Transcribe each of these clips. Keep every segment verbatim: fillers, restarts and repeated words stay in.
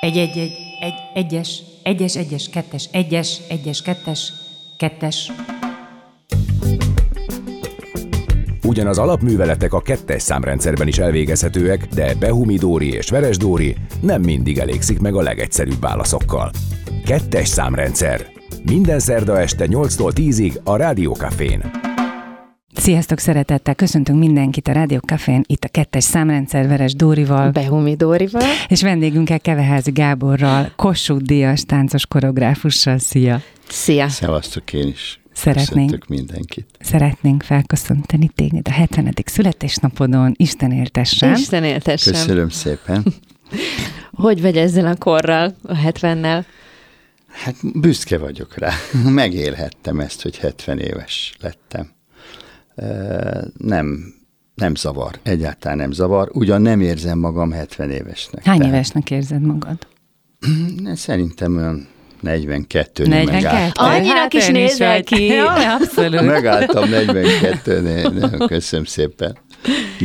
egy, egy, egy, egy, egyes, egyes, egyes, kettes, egyes, egyes, kettes, kettes. Ugyan az alapműveletek a kettes számrendszerben is elvégezhetőek, de Behumi Dóri és Veres Dóri nem mindig elégszik meg a legegyszerűbb válaszokkal. Kettes számrendszer. Minden szerda este nyolctól tízig a Rádió Cafén. Sziasztok, szeretettel köszöntünk mindenkit a Rádió Cafén, itt a kettes számrendszer Veres Dórival, Behumi Dórival, és vendégünkkel Keveházi Gáborral, Kossuth Díjas táncos koreográfussal. Szia! Szia! Szevasztok én is! Szeretnénk, szeretnénk felköszönteni téged a hetvenedik születésnapodon. Isten éltessen! Isten éltessen! Köszönöm szépen! Hogy vagy ezzel a korral, a hetvennel? Hát büszke vagyok rá. Megélhettem ezt, hogy hetven éves lettem. Nem, nem zavar. Egyáltalán nem zavar. Ugyan nem érzem magam hetven évesnek. Hány tehát... évesnek érzed magad? Szerintem olyan negyvenkettőnél megálltam. Annyira hát kis nézel ki. Jó, abszolút. Megálltam negyvenkettőnél. Köszönöm szépen.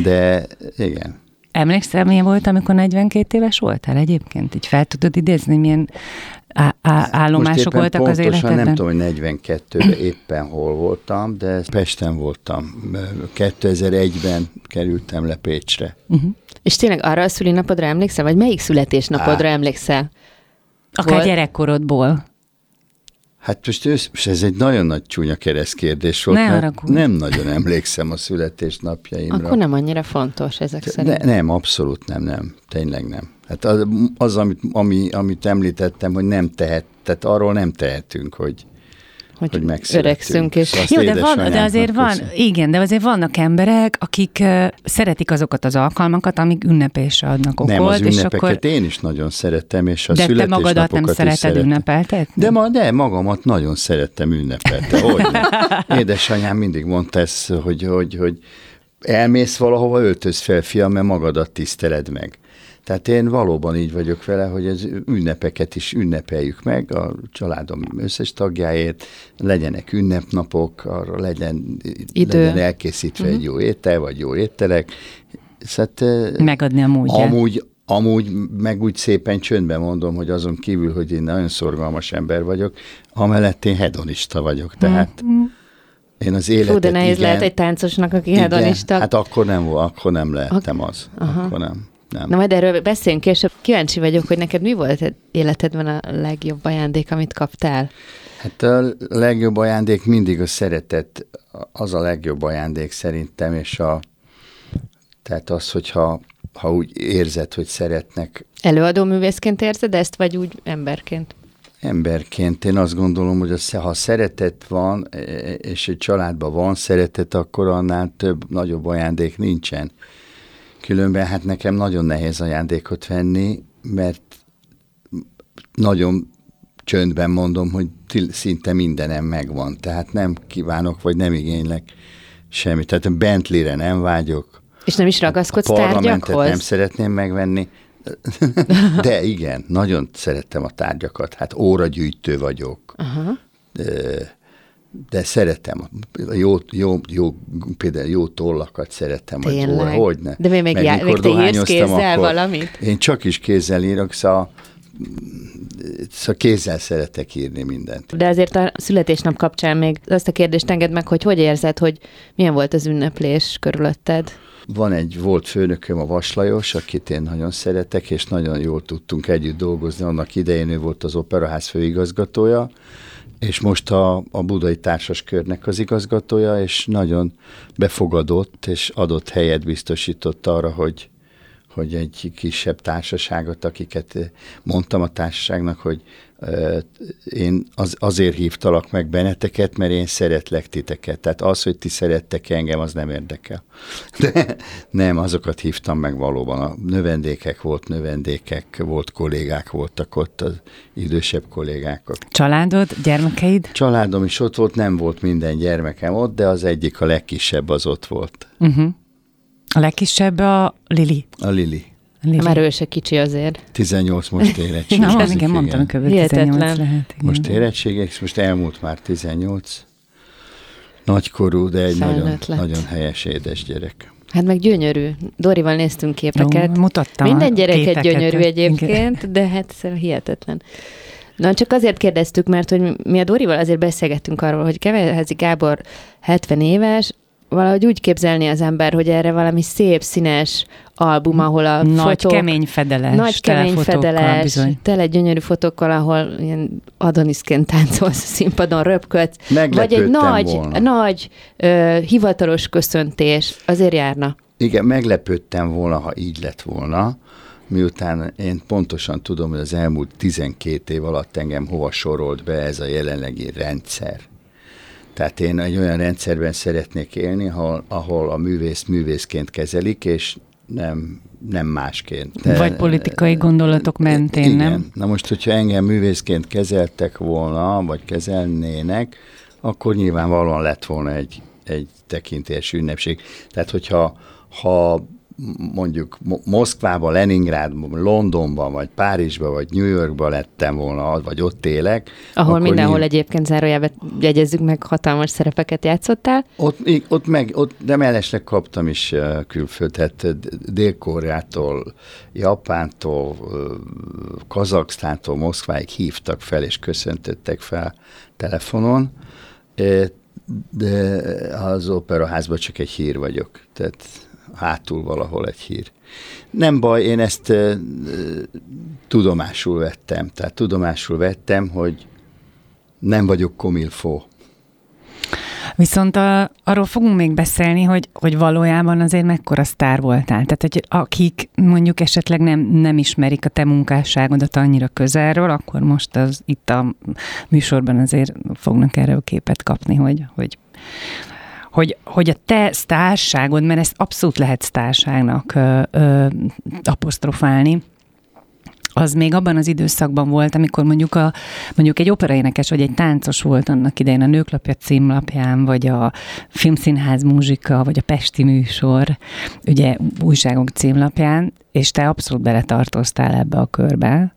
De igen. Emlékszel, milyen volt, amikor negyvenkét éves voltál egyébként? Így fel tudod idézni, milyen á- á- állomások voltak az életedben? Most nem tudom, hogy negyvenkettőben éppen hol voltam, de Pesten voltam. kétezer-egyben kerültem le Pécsre. Uh-huh. És tényleg arra a szülinapodra emlékszel? Vagy melyik születésnapodra á. emlékszel? Akár volt? Gyerekkorodból. Hát most ősz, ez egy nagyon nagy csúnya keresztkérdés volt, ne mert nem nagyon emlékszem a születésnapjaimra. Akkor nem annyira fontos ezek Te, szerint. Ne, nem, abszolút nem, nem. Tényleg nem. Hát az, az amit, ami, amit említettem, hogy nem tehet, tehát arról nem tehetünk, hogy Hogy, hogy megszületünk. És jó, de, van, de azért van, igen, de azért vannak emberek, akik uh, szeretik azokat az alkalmakat, amik ünnepésre adnak okot. Nem, az ünnepeket és akkor... én is nagyon szeretem, és a de születésnapokat is szeretem. De te magadat nem szereted ünnepeltetni? De, ma, de magamat nagyon szerettem ünnepeltetni. Édesanyám mindig mondta ezt, hogy, hogy, hogy elmész valahova, öltöz fel, fiam, mert magadat tiszteled meg. Tehát én valóban így vagyok vele, hogy az ünnepeket is ünnepeljük meg, a családom összes tagjáért, legyenek ünnepnapok, arra legyen, legyen elkészítve uh-huh. egy jó étel, vagy jó ételek. Szóval, megadni a módját. Amúgy, amúgy, meg úgy szépen csöndben mondom, hogy azon kívül, hogy én nagyon szorgalmas ember vagyok, amellett én hedonista vagyok, tehát... Uh-huh. Én az életet, Fú, de nehéz igen, lehet egy táncosnak, aki igen, hedonista. Hát akkor nem, akkor nem lehettem Ak- az. Aha. Akkor nem. Nem. Na majd erről beszéljünk később. Kíváncsi vagyok, hogy neked mi volt életedben a legjobb ajándék, amit kaptál? Hát a legjobb ajándék mindig a szeretet, az a legjobb ajándék szerintem, és a, tehát az, hogyha ha úgy érzed, hogy szeretnek. Előadó művészként érzed ezt, vagy úgy emberként? Emberként. Én azt gondolom, hogy az, ha szeretet van, és egy családban van szeretet, akkor annál több, nagyobb ajándék nincsen. Különben hát nekem nagyon nehéz ajándékot venni, mert nagyon csöndben mondom, hogy szinte mindenem megvan. Tehát nem kívánok, vagy nem igénylek semmit. Tehát a Bentley-re nem vágyok. És nem is ragaszkodsz tárgyakhoz? A parlamentet nem szeretném megvenni. De igen, nagyon szerettem a tárgyakat. Hát óragyűjtő vagyok. Aha. De, de szeretem, jó, jó, jó, például jó tollakat szeretem. Tényleg? Hogy, hogy ne. De még, még, já, még te írsz kézzel valamit? Én csak is kézzel írok, szóval, szóval kézzel szeretek írni mindent. De azért a születésnap kapcsán még azt a kérdést engedd meg, hogy hogy érzed, hogy milyen volt az ünneplés körülötted? Van egy volt főnököm, a Vas Lajos, akit én nagyon szeretek, és nagyon jól tudtunk együtt dolgozni. Annak idején ő volt az Operaház főigazgatója, és most a, a Budai Társaskörnek az igazgatója, és nagyon befogadott, és adott helyet biztosított arra, hogy, hogy egy kisebb társaságot, akiket mondtam a társaságnak, hogy euh, én az, azért hívtalak meg benneteket, mert én szeretlek titeket. Tehát az, hogy ti szerettek engem, az nem érdekel. De nem, azokat hívtam meg valóban. A növendékek volt, növendékek volt, kollégák voltak ott, az idősebb kollégák. Családod, gyermekeid? Családom is ott volt, nem volt minden gyermekem ott, de az egyik, a legkisebb az ott volt. Uh-huh. A legkisebb a Lili. A Lili. Lili. Már ő se kicsi azért. tizennyolc most érettségezik. Na, igen, mondtam, hogy kb. tizennyolc lehet. Igen. Most érettségezik, most elmúlt már tizennyolc. Nagykorú, de egy nagyon, nagyon helyes édes gyerek. Hát meg gyönyörű. Dorival néztünk képeket. Jó, mutattam. Minden gyereket gyönyörű egyébként, de hát hihetetlen. Na, csak azért kérdeztük, mert hogy mi a Dorival azért beszélgettünk arról, hogy Keveházi Gábor hetven éves, valahogy úgy képzelni az ember, hogy erre valami szép, színes album, ahol a nagy fotók... Kemény fedeles, nagy, kemény fedeles, bizony. Tele gyönyörű fotókkal, ahol ilyen adoniszként táncolsz a színpadon, röpködsz. Vagy egy nagy, nagy ö, hivatalos köszöntés. Azért járna. Igen, meglepődtem volna, ha így lett volna, miután én pontosan tudom, hogy az elmúlt tizenkét év alatt engem hova sorolt be ez a jelenlegi rendszer. Tehát én egy olyan rendszerben szeretnék élni, ahol, ahol a művész művészként kezelik, és nem, nem másként. De, vagy politikai gondolatok mentén, igen. Nem? Na most, hogyha engem művészként kezeltek volna, vagy kezelnének, akkor nyilvánvalóan lett volna egy, egy tekintélyes ünnepség. Tehát, hogyha ha mondjuk Moszkvában, Leningrádban, Londonban, vagy Párizsban, vagy New Yorkban lettem volna, vagy ott élek. Ahol mindenhol én... egyébként zárójában jegyezzük meg, hatalmas szerepeket játszottál. Ott, ott meg, ott, de mellesleg kaptam is külföldet, Dél-Koreától, Japántól, Kazaksztántól, Moszkváig hívtak fel, és köszöntöttek fel telefonon. De az operaházban csak egy hír vagyok, tehát hátul valahol egy hír. Nem baj, én ezt uh, tudomásul vettem. Tehát tudomásul vettem, hogy nem vagyok komilfó. Viszont a, arról fogunk még beszélni, hogy, hogy valójában azért mekkora sztár voltál. Tehát, hogy akik mondjuk esetleg nem, nem ismerik a te munkásságodat annyira közelről, akkor most az, itt a műsorban azért fognak erről képet kapni, hogy... hogy Hogy, hogy a te sztárságod, mert ezt abszolút lehet sztárságnak ö, ö, apostrofálni, az még abban az időszakban volt, amikor mondjuk, a, mondjuk egy operaénekes vagy egy táncos volt annak idején a Nőklapja címlapján, vagy a Filmszínház muzsika, vagy a Pesti műsor, ugye újságok címlapján, és te abszolút beletartoztál ebbe a körbe.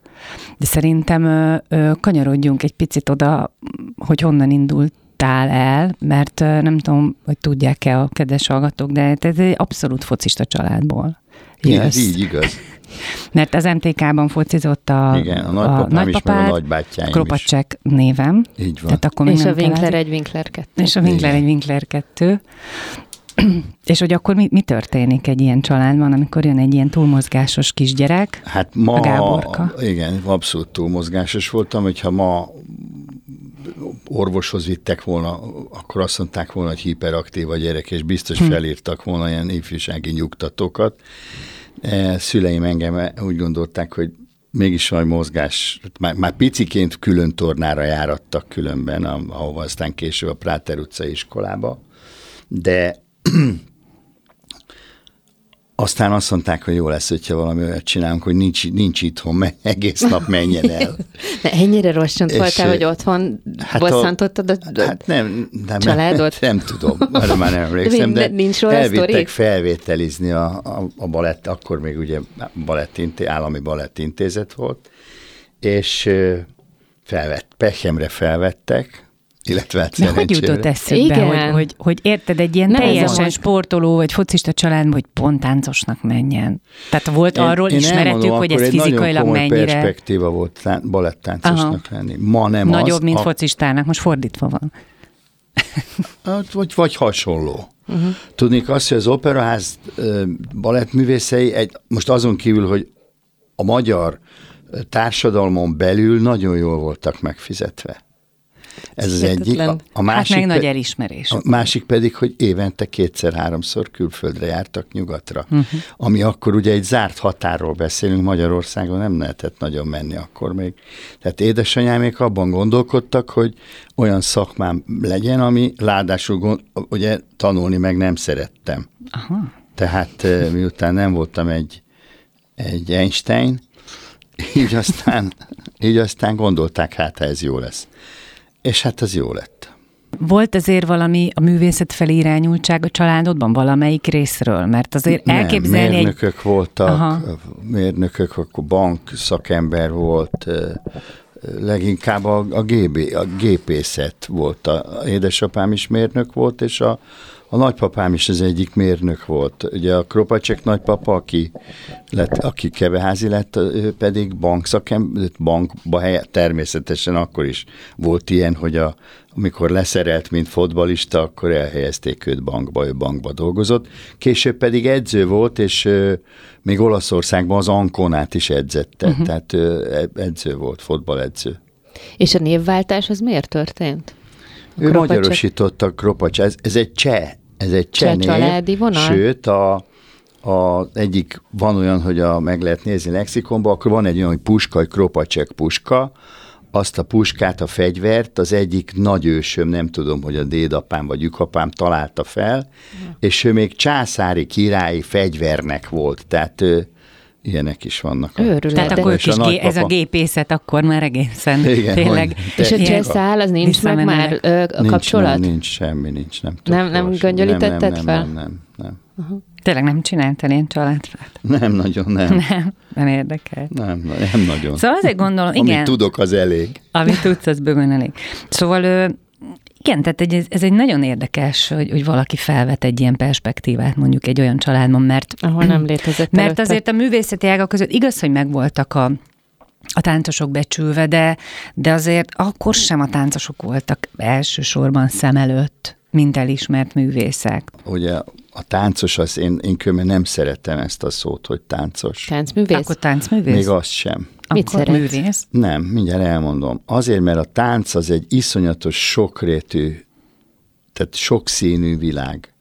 De szerintem ö, ö, kanyarodjunk egy picit oda, hogy honnan indult el, mert nem tudom, hogy tudják-e a kedves hallgatók, de ez egy abszolút focista családból jössz. Igen, így igaz. Mert az em té ká-ban focizott a, igen, a nagypapám, a nagypapád, is, a nagybátyáim Kropacsek is. Névem. Így van. Tehát akkor és a Winkler egy Winkler kettő. És a Winkler egy Winkler kettő. És hogy akkor mi, mi történik egy ilyen családban, amikor jön egy ilyen túlmozgásos kisgyerek, hát ma, a Gáborka? Igen, abszolút túlmozgásos voltam, hogyha ma orvoshoz vittek volna, akkor azt mondták volna, hogy hiperaktív a gyerek, és biztos felírtak volna ilyen ifjúsági nyugtatókat. Szüleim engem úgy gondolták, hogy mégis valami mozgás, már, már piciként külön tornára járattak különben, ahova aztán később a Práter utcai iskolába, de aztán azt mondták, hogy jó lesz, hogyha valami olyat csinálunk, hogy nincs, nincs itthon, egész nap menjen el. Ennyire rosszant voltál, hogy otthon hát bosszantottad a, a hát nem, nem, családot? Nem, nem tudom, arra már nem emlékszem, de elvittek felvételizni a, a, a balett, akkor még ugye Balettinté, Állami Balettintézet volt, és felvett, pehemre felvettek, illetve hát szerencsére. De hogy jutott eszükbe, hogy, hogy, hogy érted, egy ilyen nem teljesen az, sportoló, vagy focista családban, hogy pont táncosnak menjen. Tehát volt én, arról én ismeretük, hogy ez fizikailag mennyire. Egy nagyon komoly perspektíva volt tán, balettáncosnak lenni. Ma nem nagyobb, az, mint a... focistának, most fordítva van. Vagy, vagy hasonló. Uh-huh. Tudnék azt, hogy az operaház balettművészei, egy, most azon kívül, hogy a magyar társadalmon belül nagyon jól voltak megfizetve. Ez az egyik. A, a másik hát meg nagy elismerés. A másik pedig, hogy évente kétszer-háromszor külföldre jártak nyugatra. Uh-huh. Ami akkor ugye egy zárt határról beszélünk, Magyarországon nem lehetett nagyon menni akkor még. Tehát édesanyámék abban gondolkodtak, hogy olyan szakmám legyen, ami ráadásul gond, ugye tanulni meg nem szerettem. Aha. Tehát miután nem voltam egy, egy Einstein, így aztán, így aztán gondolták, hát ha ez jó lesz. És hát az jó lett. Volt azért valami a művészet felé irányultság a családodban valamelyik részről? Mert azért nem, elképzelni... mérnökök egy... voltak, aha. Mérnökök, akkor bank szakember volt, leginkább a, a, gé bé, a gépészet volt. A édesapám is mérnök volt, és a, A nagypapám is az egyik mérnök volt. Ugye a Kropacsek nagypapa, aki, lett, aki keveházi lett, ő pedig bankszakem, bankba helyett, természetesen akkor is volt ilyen, hogy a, amikor leszerelt, mint fotbalista, akkor elhelyezték őt bankba, ő bankba dolgozott. Később pedig edző volt, és ö, még Olaszországban az Anconát is edzette, uh-huh. tehát ö, edző volt, fotballedző. És a névváltás az miért történt? A ő magyarosította a Kropacs, ez, ez egy cseh, ez egy cseh név, sőt, a, a egyik, van olyan, hogy a, meg lehet nézni lexikonban, akkor van egy olyan, hogy puska, egy Kropacsek puska, azt a puskát, a fegyvert az egyik nagyősöm, nem tudom, hogy a dédapám vagy ükapám találta fel, ja. és ő még császári királyi fegyvernek volt, tehát ő, ilyenek is vannak. Őrület. Tehát akkor is a gé- ez a gépészet akkor már egészen igen, tényleg. És a jazzál, az nincs meg már ö, a nincs, kapcsolat? Nem, nincs semmi, nincs. Nem, nem, nem göngyölítetted nem, fel? Nem, nem, nem. nem. Tényleg nem csináltál ilyen családfát? Nem nagyon, nem. Nem, nem érdekel. Nem, nem nagyon. Szóval azért gondolom, igen. Amit tudok, az elég. Amit tudsz, az bőven elég. Szóval ő, igen, tehát egy, ez egy nagyon érdekes, hogy, hogy valaki felvet egy ilyen perspektívát mondjuk egy olyan családban, mert, ahol nem létezett mert azért a művészeti ágak között igaz, hogy megvoltak a, a táncosok becsülve, de, de azért akkor sem a táncosok voltak elsősorban szem előtt, mint elismert művészek. Ugye a táncos, az én, én különben nem szeretem ezt a szót, hogy táncos. Táncművész? Akkor táncművész? Még azt sem. Mit akkor szeretsz? Művész? Nem, mindjárt elmondom. Azért, mert a tánc az egy iszonyatos sokrétű, tehát sokszínű világ.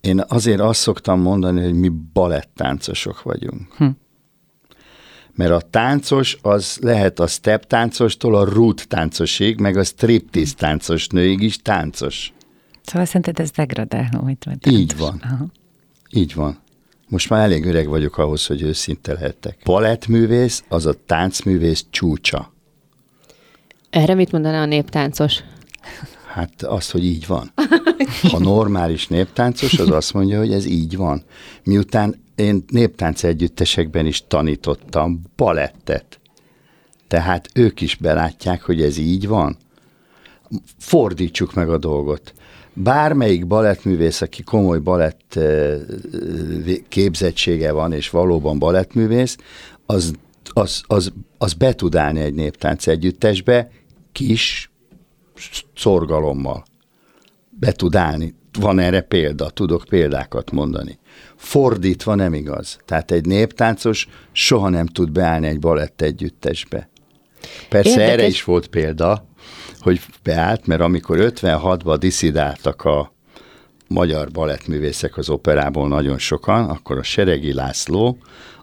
Én azért azt szoktam mondani, hogy mi balettáncosok vagyunk. Hm. Mert a táncos, az lehet a step táncostól a rút táncosig, meg a striptease táncos nőig is táncos. Szóval szerinted ez degradáló, hogy táncos. Így van. Aha. Így van. Most már elég öreg vagyok ahhoz, hogy őszinte lehetek. Balettművész az a táncművész csúcsa. Erre mit mondaná a néptáncos? Hát az, hogy így van. A normális néptáncos az azt mondja, hogy ez így van. Miután én néptánc együttesekben is tanítottam balettet. Tehát ők is belátják, hogy ez így van. Fordítsuk meg a dolgot. Bármelyik balettművész, aki komoly balett képzettsége van, és valóban balettművész, az, az, az, az be tud állni egy néptánc együttesbe kis szorgalommal. Be tud állni. Van erre példa, tudok példákat mondani. Fordítva nem igaz. Tehát egy néptáncos soha nem tud beállni egy balett együttesbe. Persze érdekes. Erre is volt példa, hogy beállt, mert amikor ötvenhatban diszidáltak a magyar balettművészek az operából nagyon sokan, akkor a Seregi László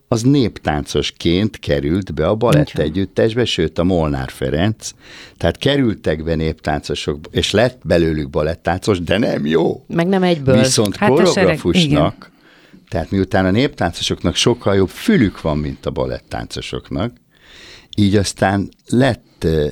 az néptáncosként került be a balett együttesbe, sőt a Molnár Ferenc. Tehát kerültek be néptáncosok, és lett belőlük balettáncos, de nem jó. Meg nem egyből. Viszont hát koreográfusnak, sereg... tehát miután a néptáncosoknak sokkal jobb fülük van, mint a balettáncosoknak, így aztán lett uh,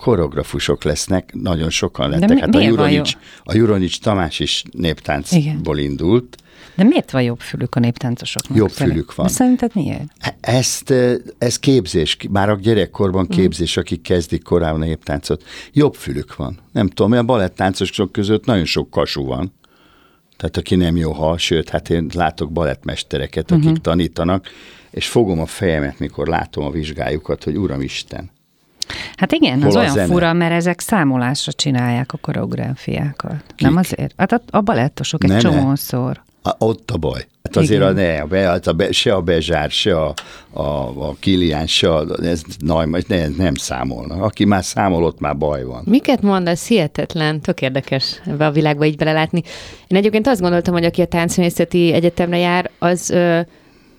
koreografusok lesznek, nagyon sokan lettek. Mi, hát a Juronics, a Juronics Tamás is néptáncból igen. indult. De miért van jobb fülük a néptáncosoknak? Jobb szerint? Fülük van. De szerinted miért? Ezt, ez képzés, már a gyerekkorban képzés, akik kezdik korában a néptáncot. Jobb fülük van. Nem tudom, a balettáncosok között nagyon sok kasú van. Tehát aki nem jó hal, sőt, hát én látok balettmestereket, akik uh-huh. tanítanak, és fogom a fejemet, mikor látom a vizsgájukat, hogy Uramisten. Hát igen, hol az olyan zene? Fura, mert ezek számolásra csinálják a koreográfiákat. Kik? Nem azért? Hát a, a balettosok egy csomószor. A, ott a baj. Hát azért a, ne, a, be, a be, se a Bezsár, se a, a, a Kilián, se a, ez, na, ne, nem számolnak. Aki már számol, ott már baj van. Miket mondasz? Hihetetlen, tök érdekes ebbe a világba így belelátni. Én egyébként azt gondoltam, hogy aki a táncművészeti egyetemre jár, az ö,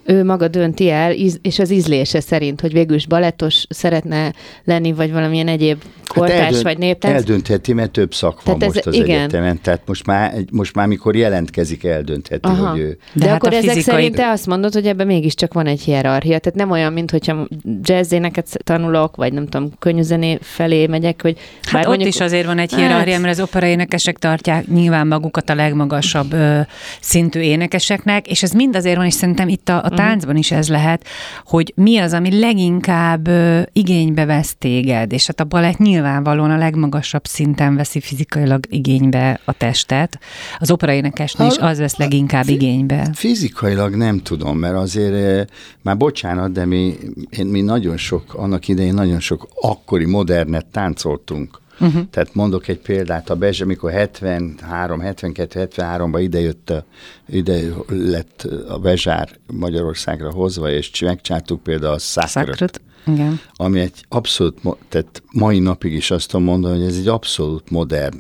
ő maga dönti el, íz, és az ízlése szerint, hogy végül is balettos szeretne lenni, vagy valamilyen egyéb kortárs, hát eldönt, vagy néptánc. Eldöntheti, mert több szak van tehát most ez, az igen. egyetemen. Tehát most már, most már, mikor jelentkezik, eldöntheti, aha. hogy ő... De, De hát akkor ezek fizikai... szerint te azt mondod, hogy ebben mégiscsak van egy hierarchia. Tehát nem olyan, mint hogyha jazzéneket tanulok, vagy nem tudom, könnyűzené felé megyek, hogy... Hát bár ott mondjuk... is azért van egy hierarchia, hát... mert az opera énekesek tartják nyilván magukat a legmagasabb ö, szintű énekeseknek, és ez mind azért van, és szerintem itt a, a táncban is ez lehet, hogy mi az, ami leginkább ö, igénybe vesz téged, és hát a balett nyilvánvalóan a legmagasabb szinten veszi fizikailag igénybe a testet. Az operaénekesnél is az vesz leginkább fi- igénybe. Fizikailag nem tudom, mert azért már bocsánat, de mi, mi nagyon sok, annak idején nagyon sok akkori modernet táncoltunk. Uh-huh. Tehát mondok egy példát, a Bezs, amikor hetvenhárom, hetvenkettő, hetvenháromban idejött, a, ide lett a Bezsár Magyarországra hozva, és megcsáltuk például a Sacret, igen. Ami egy abszolút, tehát mai napig is azt tudom mondani, hogy ez egy abszolút modern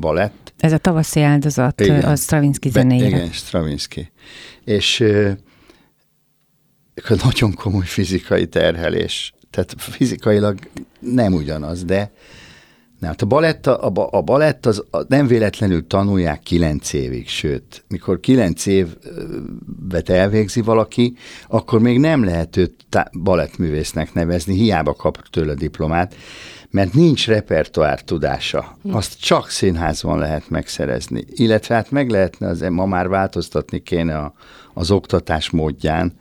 balett. Ez a tavaszi áldozat, igen. A Stravinsky zenéjére. Igen, Stravinsky. És ö, nagyon komoly fizikai terhelés. Tehát fizikailag nem ugyanaz, de Na, a balett, a, a balett az a, nem véletlenül tanulják kilenc évig, sőt, mikor kilenc évet elvégzi valaki, akkor még nem lehet őt tá- balettművésznek nevezni, hiába kap tőle diplomát, mert nincs repertoár tudása. Azt csak színházban lehet megszerezni. Illetve hát meg lehetne, az, ma már változtatni kéne a, az oktatás módján,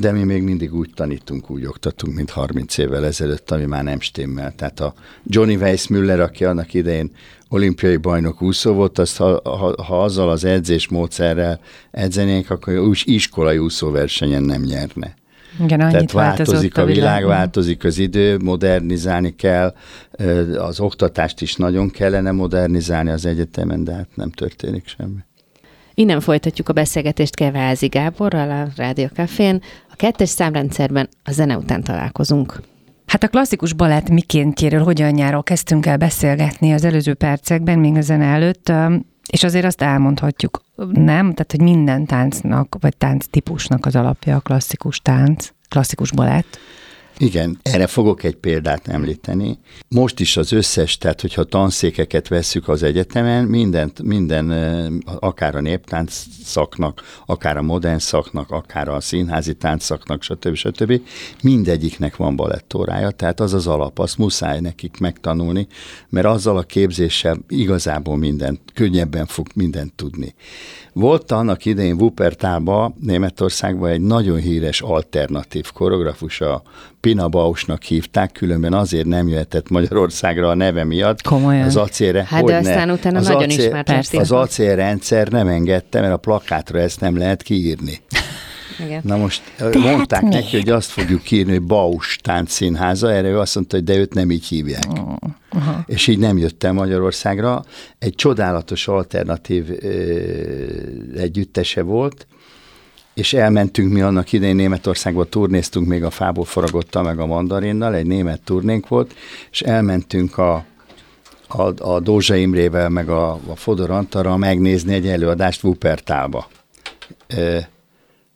de mi még mindig úgy tanítunk, úgy oktatunk, mint harminc évvel ezelőtt, ami már nem stimmel. Tehát a Johnny Weissmuller, aki annak idején olimpiai bajnok úszó volt, azt ha, ha, ha azzal az edzésmódszerrel edzenénk, akkor úgy iskolai úszóversenyen nem nyerne. Igen, tehát változik a világ, világ, változik az idő, modernizálni kell, az oktatást is nagyon kellene modernizálni az egyetemen, de hát nem történik semmi. Innen folytatjuk a beszélgetést Keveházi Gáborral a Rádió Cafén. A kettes számrendszerben a zene után találkozunk. Hát a klasszikus balett mikéntjéről, hogyanjáról kezdtünk el beszélgetni az előző percekben, még a zene előtt, és azért azt elmondhatjuk, nem? Tehát, hogy minden táncnak, vagy tánctípusnak az alapja a klasszikus tánc, klasszikus balett. Igen, erre fogok egy példát említeni. Most is az összes, tehát hogyha tanszékeket vesszük az egyetemen, mindent, minden, akár a néptánc szaknak, akár a modern szaknak, akár a színházi tánc szaknak, stb. stb. Mindegyiknek van balettórája, tehát az az alap, azt muszáj nekik megtanulni, mert azzal a képzéssel igazából mindent, könnyebben fog mindent tudni. Volt annak idején Wuppertalban, Németországban egy nagyon híres alternatív koreográfus, a Pina Bausnak hívták, különben azért nem jöhetett Magyarországra a neve miatt. Komolyan. Az acélre, hát de aztán utána az nagyon ismerték. Az acélrendszer nem engedte, mert a plakátra ezt nem lehet kiírni. Igen. Na most de mondták hát neki, hogy azt fogjuk kiírni, hogy Baus táncszínháza, erre ő azt mondta, hogy de őt nem így hívják. Oh, uh-huh. És így nem jöttem Magyarországra. Egy csodálatos alternatív ö, együttese volt, és elmentünk mi annak idején Németországba, turnéztunk még a fából forragottal meg a mandarinnal, egy német turnénk volt, és elmentünk a, a, a Dózsa Imrével meg a, a Fodor Antalra megnézni egy előadást Wuppertalba. E,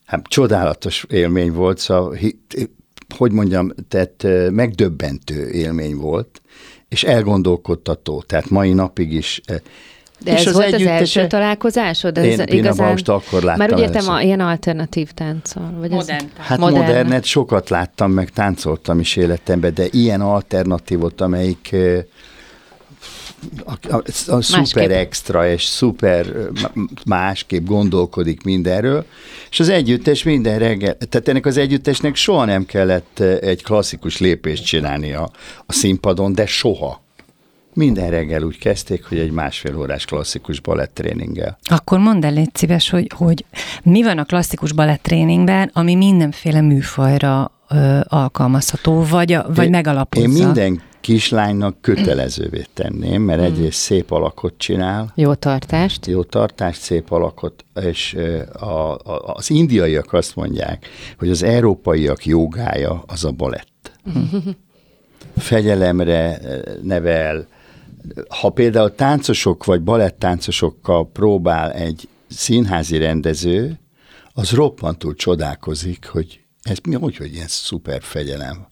hát csodálatos élmény volt, szóval, hogy mondjam, tehát megdöbbentő élmény volt, és elgondolkodtató, tehát mai napig is. De és ez az volt az első találkozásod? Én Pina Baust akkor láttam. Már úgy értem, a, ilyen alternatív táncol. Vagy modern tánc. Hát modern. Modernet sokat láttam, meg táncoltam is életemben, de ilyen alternatívot, amelyik a, a, a szuper extra és szuper másképp gondolkodik mindenről, és az együttes minden reggel, tehát ennek az együttesnek soha nem kellett egy klasszikus lépést csinálni a, a színpadon, de soha. Minden reggel úgy kezdték, hogy egy másfél órás klasszikus balettréninggel. Akkor mondd el, légy szíves, hogy, hogy mi van a klasszikus balettréningben, ami mindenféle műfajra ö, alkalmazható, vagy, a, vagy megalapozza. Én minden kislánynak kötelezővé tenném, mert egyrészt szép alakot csinál. Jó tartást. Jó tartást, szép alakot, és a, a, az indiaiak azt mondják, hogy az európaiak jogája az a balett. Fegyelemre nevel. Ha például táncosok vagy baletttáncosokkal próbál egy színházi rendező, az roppantul csodálkozik, hogy ez mi, hogy, hogy ilyen szuper fegyelem.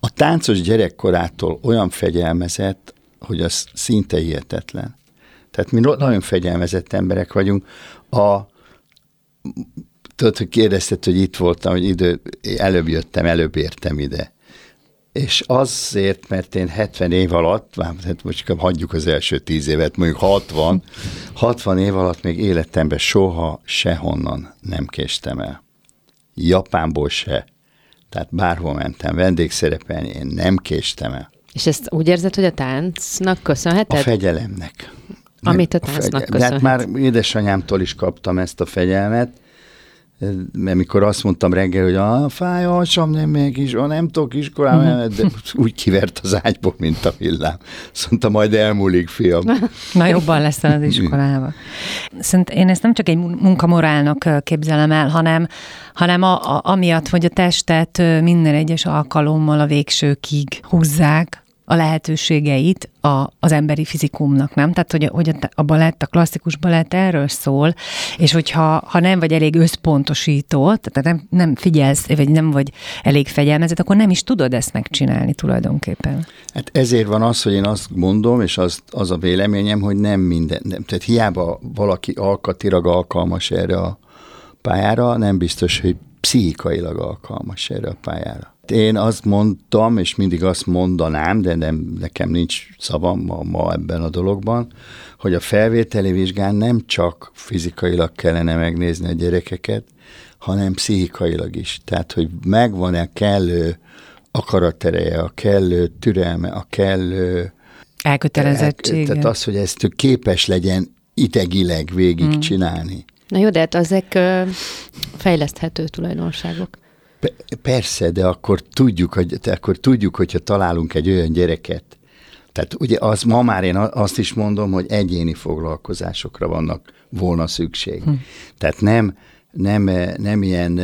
A táncos gyerekkorától olyan fegyelmezett, hogy az szinte hihetetlen. Tehát mi nagyon fegyelmezett emberek vagyunk. A, tudod, hogy kérdezted, hogy itt voltam, hogy idő, előbb jöttem, előbb értem ide. És azért, mert én hetven év alatt, hát most hagyjuk az első tíz évet, mondjuk hatvan, hatvan év alatt még életemben soha sehonnan nem késtem el. Japánból se. Tehát bárhol mentem vendégszerepelni, én nem késtem el. És ezt úgy érzed, hogy a táncnak köszönheted? A fegyelemnek. Amit a táncnak fegy... köszönhet. De hát már édesanyámtól is kaptam ezt a fegyelmet, mert mikor azt mondtam reggel, hogy a fáj a hasam, nem megyek, ah, nem tudok iskolába, de úgy kivert az ágyból, mint a villám. Azt mondta, majd elmúlik, fiam. Na, jobban leszel az iskolába. Szerintem én ezt nem csak egy munkamorálnak képzelem el, hanem, hanem a, a, amiatt, hogy a testet minden egyes alkalommal a végsőkig húzzák, a lehetőségeit a, az emberi fizikumnak, nem? Tehát, hogy, hogy a, a balett, a klasszikus balett erről szól, és hogyha ha nem vagy elég összpontosító, tehát nem, nem figyelsz, vagy nem vagy elég fegyelmezett, akkor nem is tudod ezt megcsinálni tulajdonképpen. Hát ezért van az, hogy én azt mondom, és az, az a véleményem, hogy nem minden, nem, tehát hiába valaki alkatilag alkalmas erre a pályára, nem biztos, hogy pszichikailag alkalmas erre a pályára. Én azt mondtam, és mindig azt mondanám, de nem, nekem nincs szavam ma, ma ebben a dologban, hogy a felvételi vizsgán nem csak fizikailag kellene megnézni a gyerekeket, hanem pszichikailag is. Tehát, hogy megvan-e a kellő akaratereje, a kellő türelme, a kellő... elkötelezettsége. Tehát az, hogy ezt képes legyen idegileg végig csinálni. Na jó, de hát ezek fejleszthető tulajdonságok. Persze, de akkor tudjuk, hogy, de akkor tudjuk, hogyha találunk egy olyan gyereket. Tehát ugye az, ma már én azt is mondom, hogy egyéni foglalkozásokra vannak volna szükség. Hm. Tehát nem, nem, nem ilyen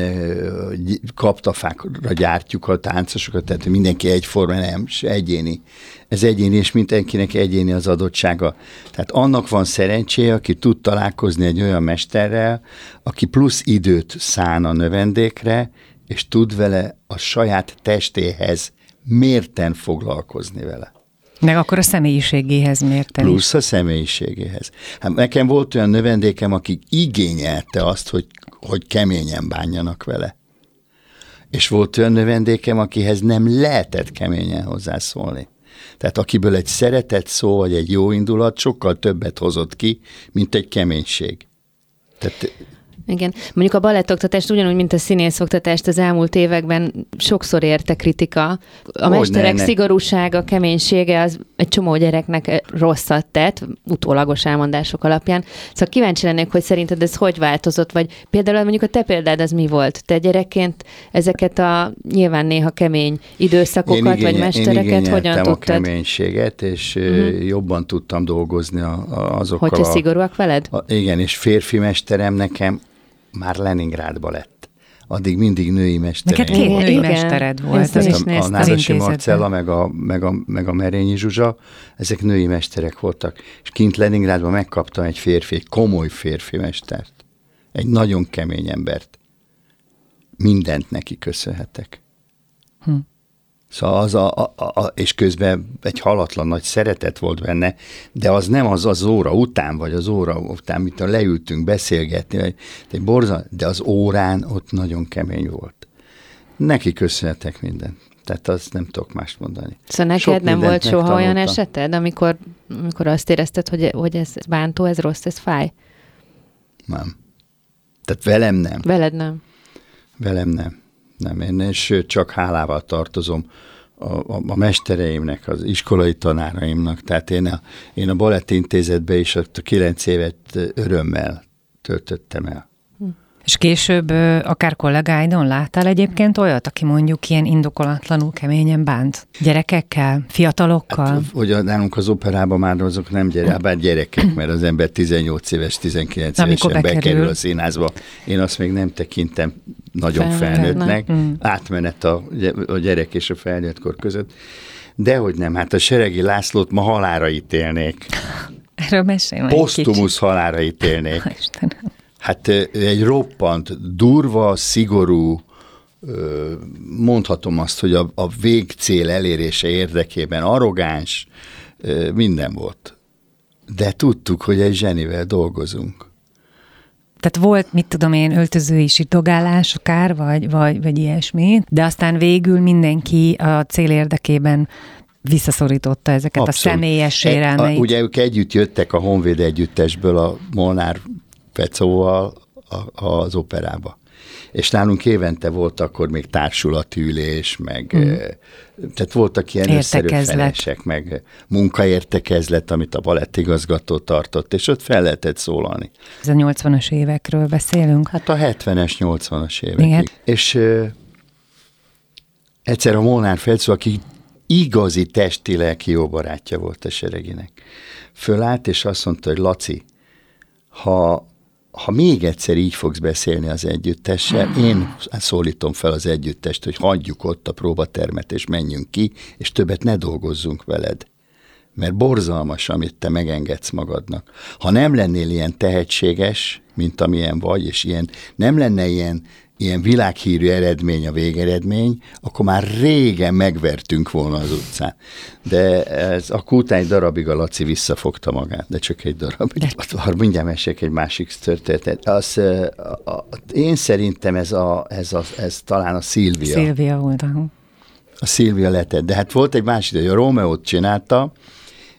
kaptafákra gyártjuk a táncosokat, tehát mindenki egyforma, nem, egyéni. Ez egyéni, és mindenkinek egyéni az adottsága. Tehát annak van szerencséje, aki tud találkozni egy olyan mesterrel, aki plusz időt szán a növendékre, és tud vele a saját testéhez mérten foglalkozni vele. Meg akkor a személyiségéhez mérten. Plusz a személyiségéhez. Hát nekem volt olyan növendékem, aki igényelte azt, hogy, hogy keményen bánjanak vele. És volt olyan növendékem, akihez nem lehetett keményen hozzászólni. Tehát akiből egy szeretett szó, vagy egy jó indulat sokkal többet hozott ki, mint egy keménység. Tehát... igen. Mondjuk a balettoktatást ugyanúgy, mint a színészoktatást az elmúlt években sokszor érte kritika. A mesterek szigorúsága, keménysége az egy csomó gyereknek rosszat tett, utólagos elmondások alapján. Szóval kíváncsi lennék, hogy szerinted ez hogy változott, vagy például mondjuk a te példád az mi volt? Te gyerekként ezeket a nyilván néha kemény időszakokat, igényel, vagy mestereket hogyan tudtad? Én a keménységet, és uh-huh. jobban tudtam dolgozni a, a, azokkal. Hogyha a, szigorúak veled? A, igen, és férfi mesterem nekem már Leningrádba lett. Addig mindig női mesterem. Neked két volt. Női mestered volt. Ez a, a Nádasi Marcella, meg a, meg, a, meg a Merényi Zsuzsa, ezek női mesterek voltak. És kint Leningrádban megkaptam egy férfi, egy komoly férfi mestert. Egy nagyon kemény embert. Mindent neki köszönhetek. Hm. Szóval az a, a, a, és közben egy halatlan nagy szeretet volt benne, de az nem az az óra után, vagy az óra után, mint a leültünk beszélgetni, vagy, de, borzal, de az órán ott nagyon kemény volt. Neki köszönhetek mindent. Tehát azt nem tudok mást mondani. Szóval neked nem volt soha olyan eseted, amikor, amikor azt érezted, hogy, hogy ez bántó, ez rossz, ez fáj? Nem. Tehát velem nem. Veled nem. Velem nem. Nem, én, és csak hálával tartozom a, a, a mestereimnek, az iskolai tanáraimnak. Tehát én a, én a Balettintézetben is a kilenc évet örömmel töltöttem el. És később akár kollégáidon láttál egyébként olyat, aki mondjuk ilyen indokolatlanul keményen bánt? Gyerekekkel? Fiatalokkal? Hát, ugye nálunk az operában már azok nem gyere, bár gyerekek, mert az ember tizennyolc éves, tizenkilenc évesen bekerül. bekerül a színházba. Én azt még nem tekintem nagyon felnőttnek. Átmenet a, a gyerek és a felnőttkor között. Dehogy nem, hát a Seregi Lászlót ma halálra ítélnék. Erről mesélj már egy kicsit. Posztumusz halálra ítélnék. Ha, Istenem. Hát egy roppant, durva, szigorú, mondhatom azt, hogy a, a végcél elérése érdekében arrogáns, minden volt. De tudtuk, hogy egy zsenivel dolgozunk. Tehát volt, mit tudom én, öltözői sitogálás akár, vagy, vagy, vagy ilyesmi, de aztán végül mindenki a cél érdekében visszaszorította ezeket. Abszolút. A személyes sérelmeit. Ugye ők együtt jöttek a Honvéd együttesből a Molnár Fecóval az operába. és nálunk évente volt akkor még társulatülés, meg hmm. tehát voltak ilyen összeröffenések, meg munkaértekezlet, amit a balettigazgató tartott, és ott fel lehetett szólalni. Ez a nyolcvanas évekről beszélünk? Hát a hetvenes, nyolcvanas évekig. Igen. És ö, egyszer a Molnár Ferenc, aki igazi testi-lelki jó barátja volt a Sereginek, fölállt, és azt mondta, hogy Laci, ha, ha még egyszer így fogsz beszélni az együttessel, én szólítom fel az együttest, hogy hagyjuk ott a próbatermet, és menjünk ki, és többet ne dolgozzunk veled. Mert borzalmas, amit te megengedsz magadnak. Ha nem lennél ilyen tehetséges, mint amilyen vagy, és ilyen, nem lenne ilyen, ilyen világhírű eredmény a végeredmény, akkor már régen megvertünk volna az utcán. De ez akkor után egy darabig a Laci visszafogta magát, de csak egy darabig. Mindjárt mesélek egy másik történetet. Az, a, a, én szerintem ez, a, ez, a, ez talán a Szilvia. Szilvia volt, ahol. A Szilvia letett, de hát volt egy másik, hogy a Rómeót csinálta,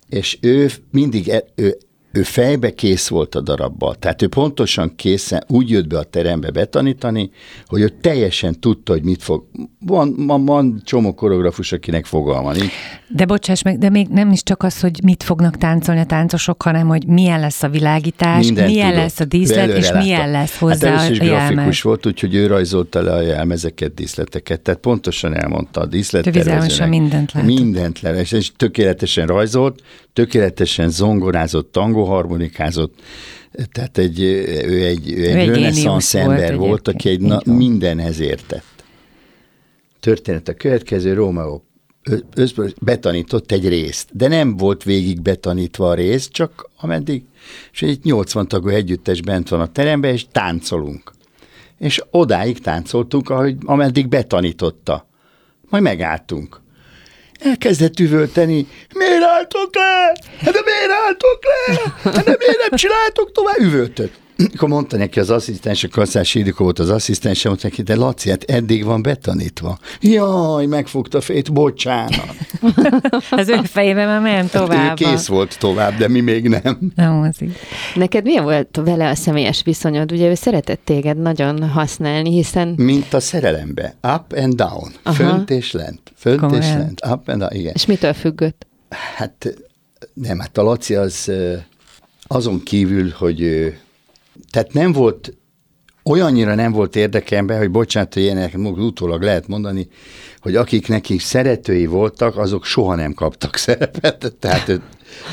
és ő mindig... E, ő, Ő fejbe kész volt a darabbal, tehát ő pontosan készen, úgy jött be a terembe betanítani, hogy ő teljesen tudta, hogy mit fog. Van, van, van csomó koreográfus, akinek fogalma nincs. De bocsáss meg, de még nem is csak az, hogy mit fognak táncolni a táncosok, hanem hogy milyen lesz a világítás, mindent milyen tudott, lesz a díszlet, és látta. Milyen lesz hozzá hát a jelmez. Grafikus volt, úgyhogy ő rajzolta le a jelmezeket, díszleteket, tehát pontosan elmondta a díszlettervezőnek. mindent látott. Mindent le, és tökéletesen rajzolt, tökéletesen zongorázott, tangó harmonikázott, tehát egy, ő egy, ő egy, egy reneszánsz ember volt, volt aki egy na, mindenhez értett. Történet a következő, Rómeó betanított egy részt, de nem volt végig betanítva a részt, csak ameddig, és egy nyolcvan tagú együttes bent van a teremben, és táncolunk. És odáig táncoltunk, ahogy, ameddig betanította. Majd megálltunk. Elkezdett üvölteni, miért álltok le? Hát de miért álltok le? Hát de miért nem csináltok tovább? Üvöltött. Akkor mondta neki az asszisztens, a Kaszási Ildikó volt az asszisztens, mondta neki, de Laci, hát eddig van betanítva. Jaj, megfogta fejét, bocsánat. Az ő fejében már nem tovább. Kész volt tovább, de mi még nem. nem Neked milyen volt vele a személyes viszonyod? Ugye ő szeretett téged nagyon használni, hiszen... Mint a szerelembe. Up and down. Aha. Fönt és lent. Fönt Komolyan. és lent. Up and down, igen. És mitől függött? Hát nem, hát a Laci az azon kívül, hogy... Tehát nem volt, olyannyira nem volt érdekemben, hogy bocsánat, hogy ilyenek utólag lehet mondani, hogy akik nekik szeretői voltak, azok soha nem kaptak szerepet. Tehát,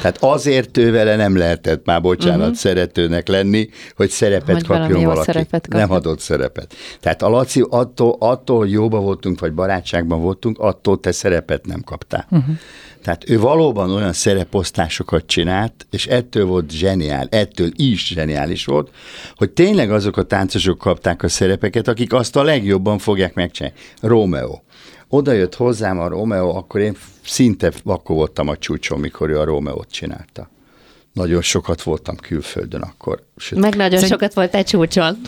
tehát azért ő vele nem lehetett már, bocsánat, uh-huh. szeretőnek lenni, hogy szerepet hogy kapjon valaki. Szerepet nem adott szerepet. Tehát a Laci attól, attól, hogy jóba voltunk, vagy barátságban voltunk, attól te szerepet nem kaptál. Uh-huh. Tehát ő valóban olyan szereposztásokat csinált, és ettől volt zseniál, ettől is zseniális volt, hogy tényleg azok a táncosok kapták a szerepeket, akik azt a legjobban fogják megcsinálni. Rómeó. Oda jött hozzám a Rómeó, akkor én szinte akkor voltam a csúcson, mikor ő a Rómeót csinálta. Nagyon sokat voltam külföldön akkor. Sőt, meg nagyon szerint... sokat voltál csúcson.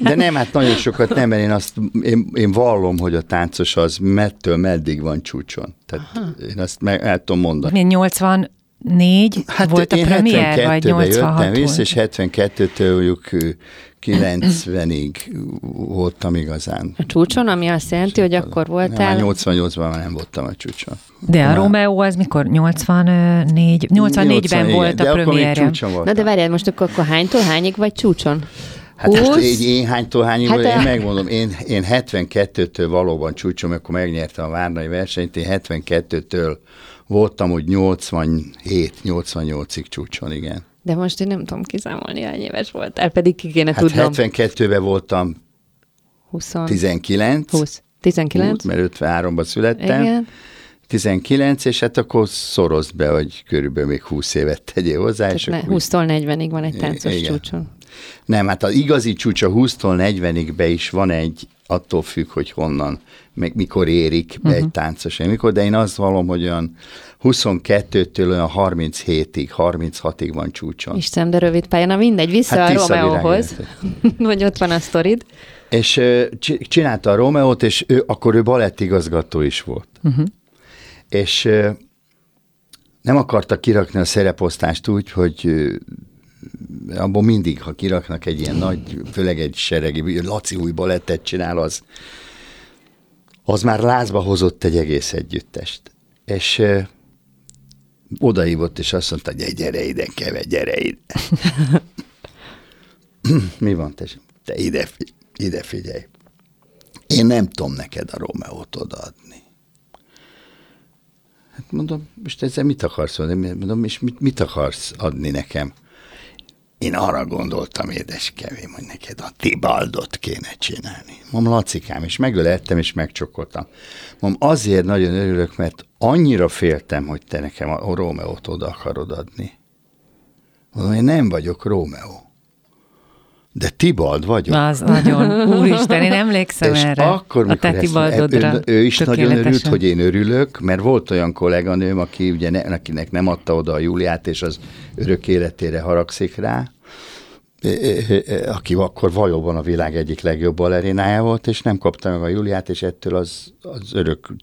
De nem, hát nagyon sokat nem, mert én, azt, én, én vallom, hogy a táncos az mettől meddig van csúcson. Tehát Aha. én azt meg el tudom mondani. nyolcvannégy hát volt a premier, vagy nyolcvanhat jöttem vissza, és hetvenkettőtől mondjuk kilencvenig voltam igazán. A csúcson, ami azt jelenti, hogy akkor voltál... Nem, nyolcvannyolcban már nem voltam a csúcson. De a Rómeó az mikor? nyolcvannégy nyolcvannégyben volt a premierje. Na de várjál, most akkor, akkor hánytól hányig vagy csúcson? Hát most én, én hánytól hányig, hát én megmondom, én, én hetvenkettőtől valóban csúcson, akkor megnyertem a Várnai versenyt, én hetvenkettőtől voltam úgy nyolcvanhét nyolcvannyolcig csúcson, igen. De most én nem tudom kiszámolni, hány éves voltál, pedig ki kéne hát tudnom. Hát hetvenkettőben voltam húsz, tizenkilenc, húsz, tizenkilenc. Mert ötvenháromban születtem. Igen. tizenkilenc, és hát akkor szorozd be, hogy körülbelül még húsz évet tegyél hozzá. húsztól negyvenig van egy táncos igen. csúcson. Nem, hát az igazi csúcs a húsztól negyvenig be is van egy, attól függ, hogy honnan, meg mikor érik be uh-huh. egy táncos, mikor, de én azt vallom, hogy olyan huszonkettőtől olyan harminchetig, harminchatig van csúcson. Istenem, de rövid pálya. Na mindegy, vissza hát a Rómeóhoz, hogy ott van a sztorid. És csinálta a Rómeót, és ő, akkor ő balettigazgató is volt. Uh-huh. És nem akarta kirakni a szereposztást úgy, hogy abból mindig, ha kiraknak egy ilyen nagy, főleg egy seregi, Laci új balettet csinál, az, az már lázba hozott egy egész együttest. És ö, odahívott, és azt mondta, hogy gyere ide, Keve, gyere ide. Mi van, te? Te ide, ide figyelj. Én nem tudom neked a Rómeót odaadni. Hát mondom, most ezzel mit akarsz adni? Mondom, és mit, mit akarsz adni nekem? Én arra gondoltam, édes Kevém, hogy neked a Tibaldot kéne csinálni. Mondom, Lacikám, és megöleltem, és megcsokoltam. Mondom, azért nagyon örülök, mert annyira féltem, hogy te nekem a Rómeót oda akarod adni. Mondom, én nem vagyok Rómeó. De Tibald vagyok. Az nagyon. Úristen, én emlékszem és erre. Akkor, a te Tibaldodra. Ő, ő is nagyon örült, hogy én örülök, mert volt olyan kolléganőm, aki ugye ne, akinek nem adta oda a Júliát, és az örök életére haragszik rá, aki akkor valóban a világ egyik legjobb balerinája volt, és nem kapta meg a Júliát, és ettől az, az örök,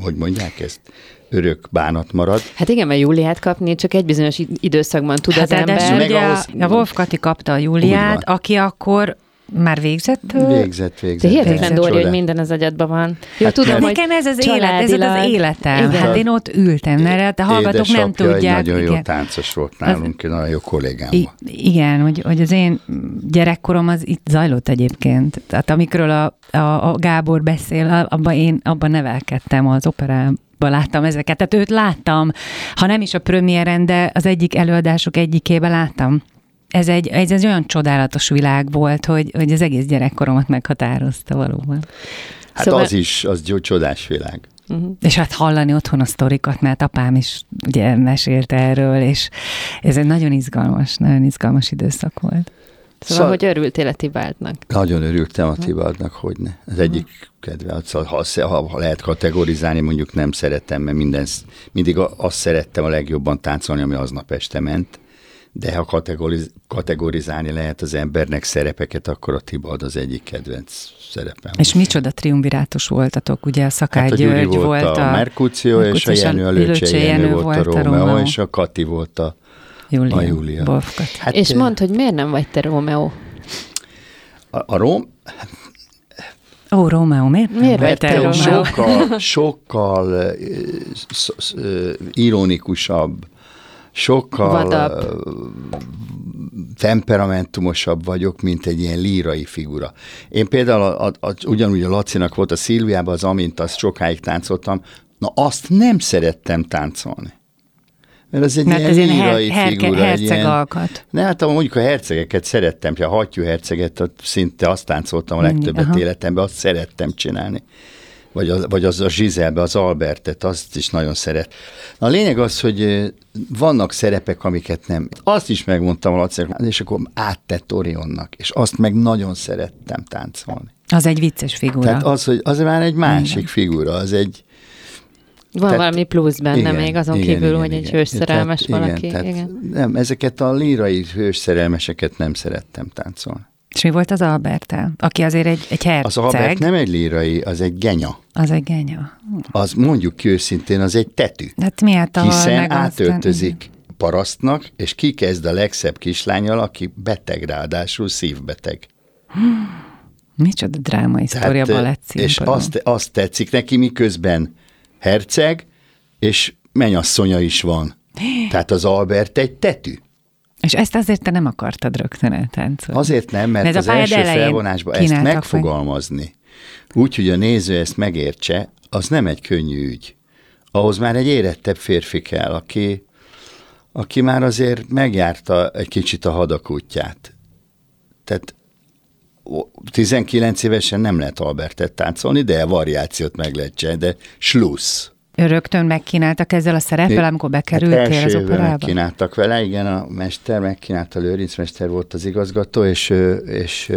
hogy mondják ezt, örök bánat marad. Hát igen, mert Júliát kapni csak egy bizonyos időszakban tud hát az ember. Ugye ahhoz... A Wolf Kati kapta a Júliát, aki akkor már végzett? Végzett, végzett. Hihetetlen, Dóri, hogy minden az agyadban van. Hát tudom, hát, hogy nekem ez az élet, ez az életem. Igen. Hát én ott ültem, mert a hallgatók nem tudják. Nagyon igen. Jó táncos volt nálunk, az, nagyon jó kollégám I- volt. Igen, hogy, hogy az én gyerekkorom az itt zajlott egyébként. Tehát amikről a, a, a Gábor beszél, abban én abban nevelkedtem az operában. Láttam ezeket, tehát őt láttam, ha nem is a premiéren, de az egyik előadások egyikében láttam. Ez egy, ez egy olyan csodálatos világ volt, hogy, hogy az egész gyerekkoromat meghatározta valóban. Hát szóval... az is, az csodás világ. Uh-huh. És hát hallani otthon a sztorikat, mert apám is ugye mesélt erről, és ez egy nagyon izgalmas, nagyon izgalmas időszak volt. Szóval, szóval, hogy örültél a Tibaldnak? Nagyon örültem a Tibaldnak, hogyne. Az egyik kedvenc, ha, ha lehet kategorizálni, mondjuk nem szeretem, mert minden, mindig azt szerettem a legjobban táncolni, ami aznap este ment, de ha kategoriz, kategorizálni lehet az embernek szerepeket, akkor a Tibald az egyik kedvenc szerepem. És micsoda triumvirátus voltatok, ugye a Szakály hát, György volt, volt a, a Mercutio, és a Jenő, a Lőcse Jenő volt a Rómeó, és a Kati volt a Júlia. A Júlia. Hát, és mondd, hogy miért nem vagy te Rómeó? A, a Róm... Ó, Rómeó, miért nem miért vagy te Rómeó? Sokkal, sokkal sz, sz, ironikusabb, sokkal vadabb, temperamentumosabb vagyok, mint egy ilyen lírai figura. Én például a, a, a, ugyanúgy a Lacinak volt a Szilviában, az amint azt sokáig táncoltam, na azt nem szerettem táncolni. Mert az egy mert ilyen lírai her- figura. Herke, herceg ilyen, alkat. Ne, hát mondjuk a hercegeket szerettem, a hattyú herceget szinte azt táncoltam a legtöbbet Aha. életemben, azt szerettem csinálni. Vagy az, vagy az a Giselle-be, az Albertet, azt is nagyon szeret. A lényeg az, hogy vannak szerepek, amiket nem. Azt is megmondtam a Lacinak, és akkor áttett Orionnak, és azt meg nagyon szerettem táncolni. Az egy vicces figura. Tehát az, hogy az már egy másik igen. figura, az egy van tehát, valami plusz benne igen, még, azon igen, kívül, igen, hogy igen. egy hősszerelmes tehát, valaki. Igen, igen. Nem, ezeket a lírai hősszerelmeseket nem szerettem táncolni. És mi volt az Alberttel? Aki azért egy, egy herceg. Az Albert nem egy lírai, az egy genya. Az egy genya. Az mondjuk ki őszintén, az egy tetű. Hát miért a hiszen átöltözik aztán... parasztnak, és kikezd a legszebb kislányal, aki beteg ráadásul, szívbeteg. Micsoda drámai sztori a balett színpadon. És azt, azt tetszik neki, miközben herceg, és mennyasszonya is van. Tehát az Albert egy tetű. És ezt azért te nem akartad rögtön eltáncolni. Azért nem, mert, mert az első felvonásban ezt megfogalmazni, úgyhogy a néző ezt megértse, az nem egy könnyű ügy. Ahhoz már egy érettebb férfi kell, aki, aki már azért megjárta egy kicsit a hadak útját. Tehát tizenkilenc évesen nem lehet Albertet táncolni, de a variációt meg lehet csinálni, de slussz. Rögtön megkínáltak ezzel a szereppel, amikor bekerültél hát az operába? Megkínáltak vele, igen, a mester megkínálta, Lőrinc mester volt az igazgató, és, és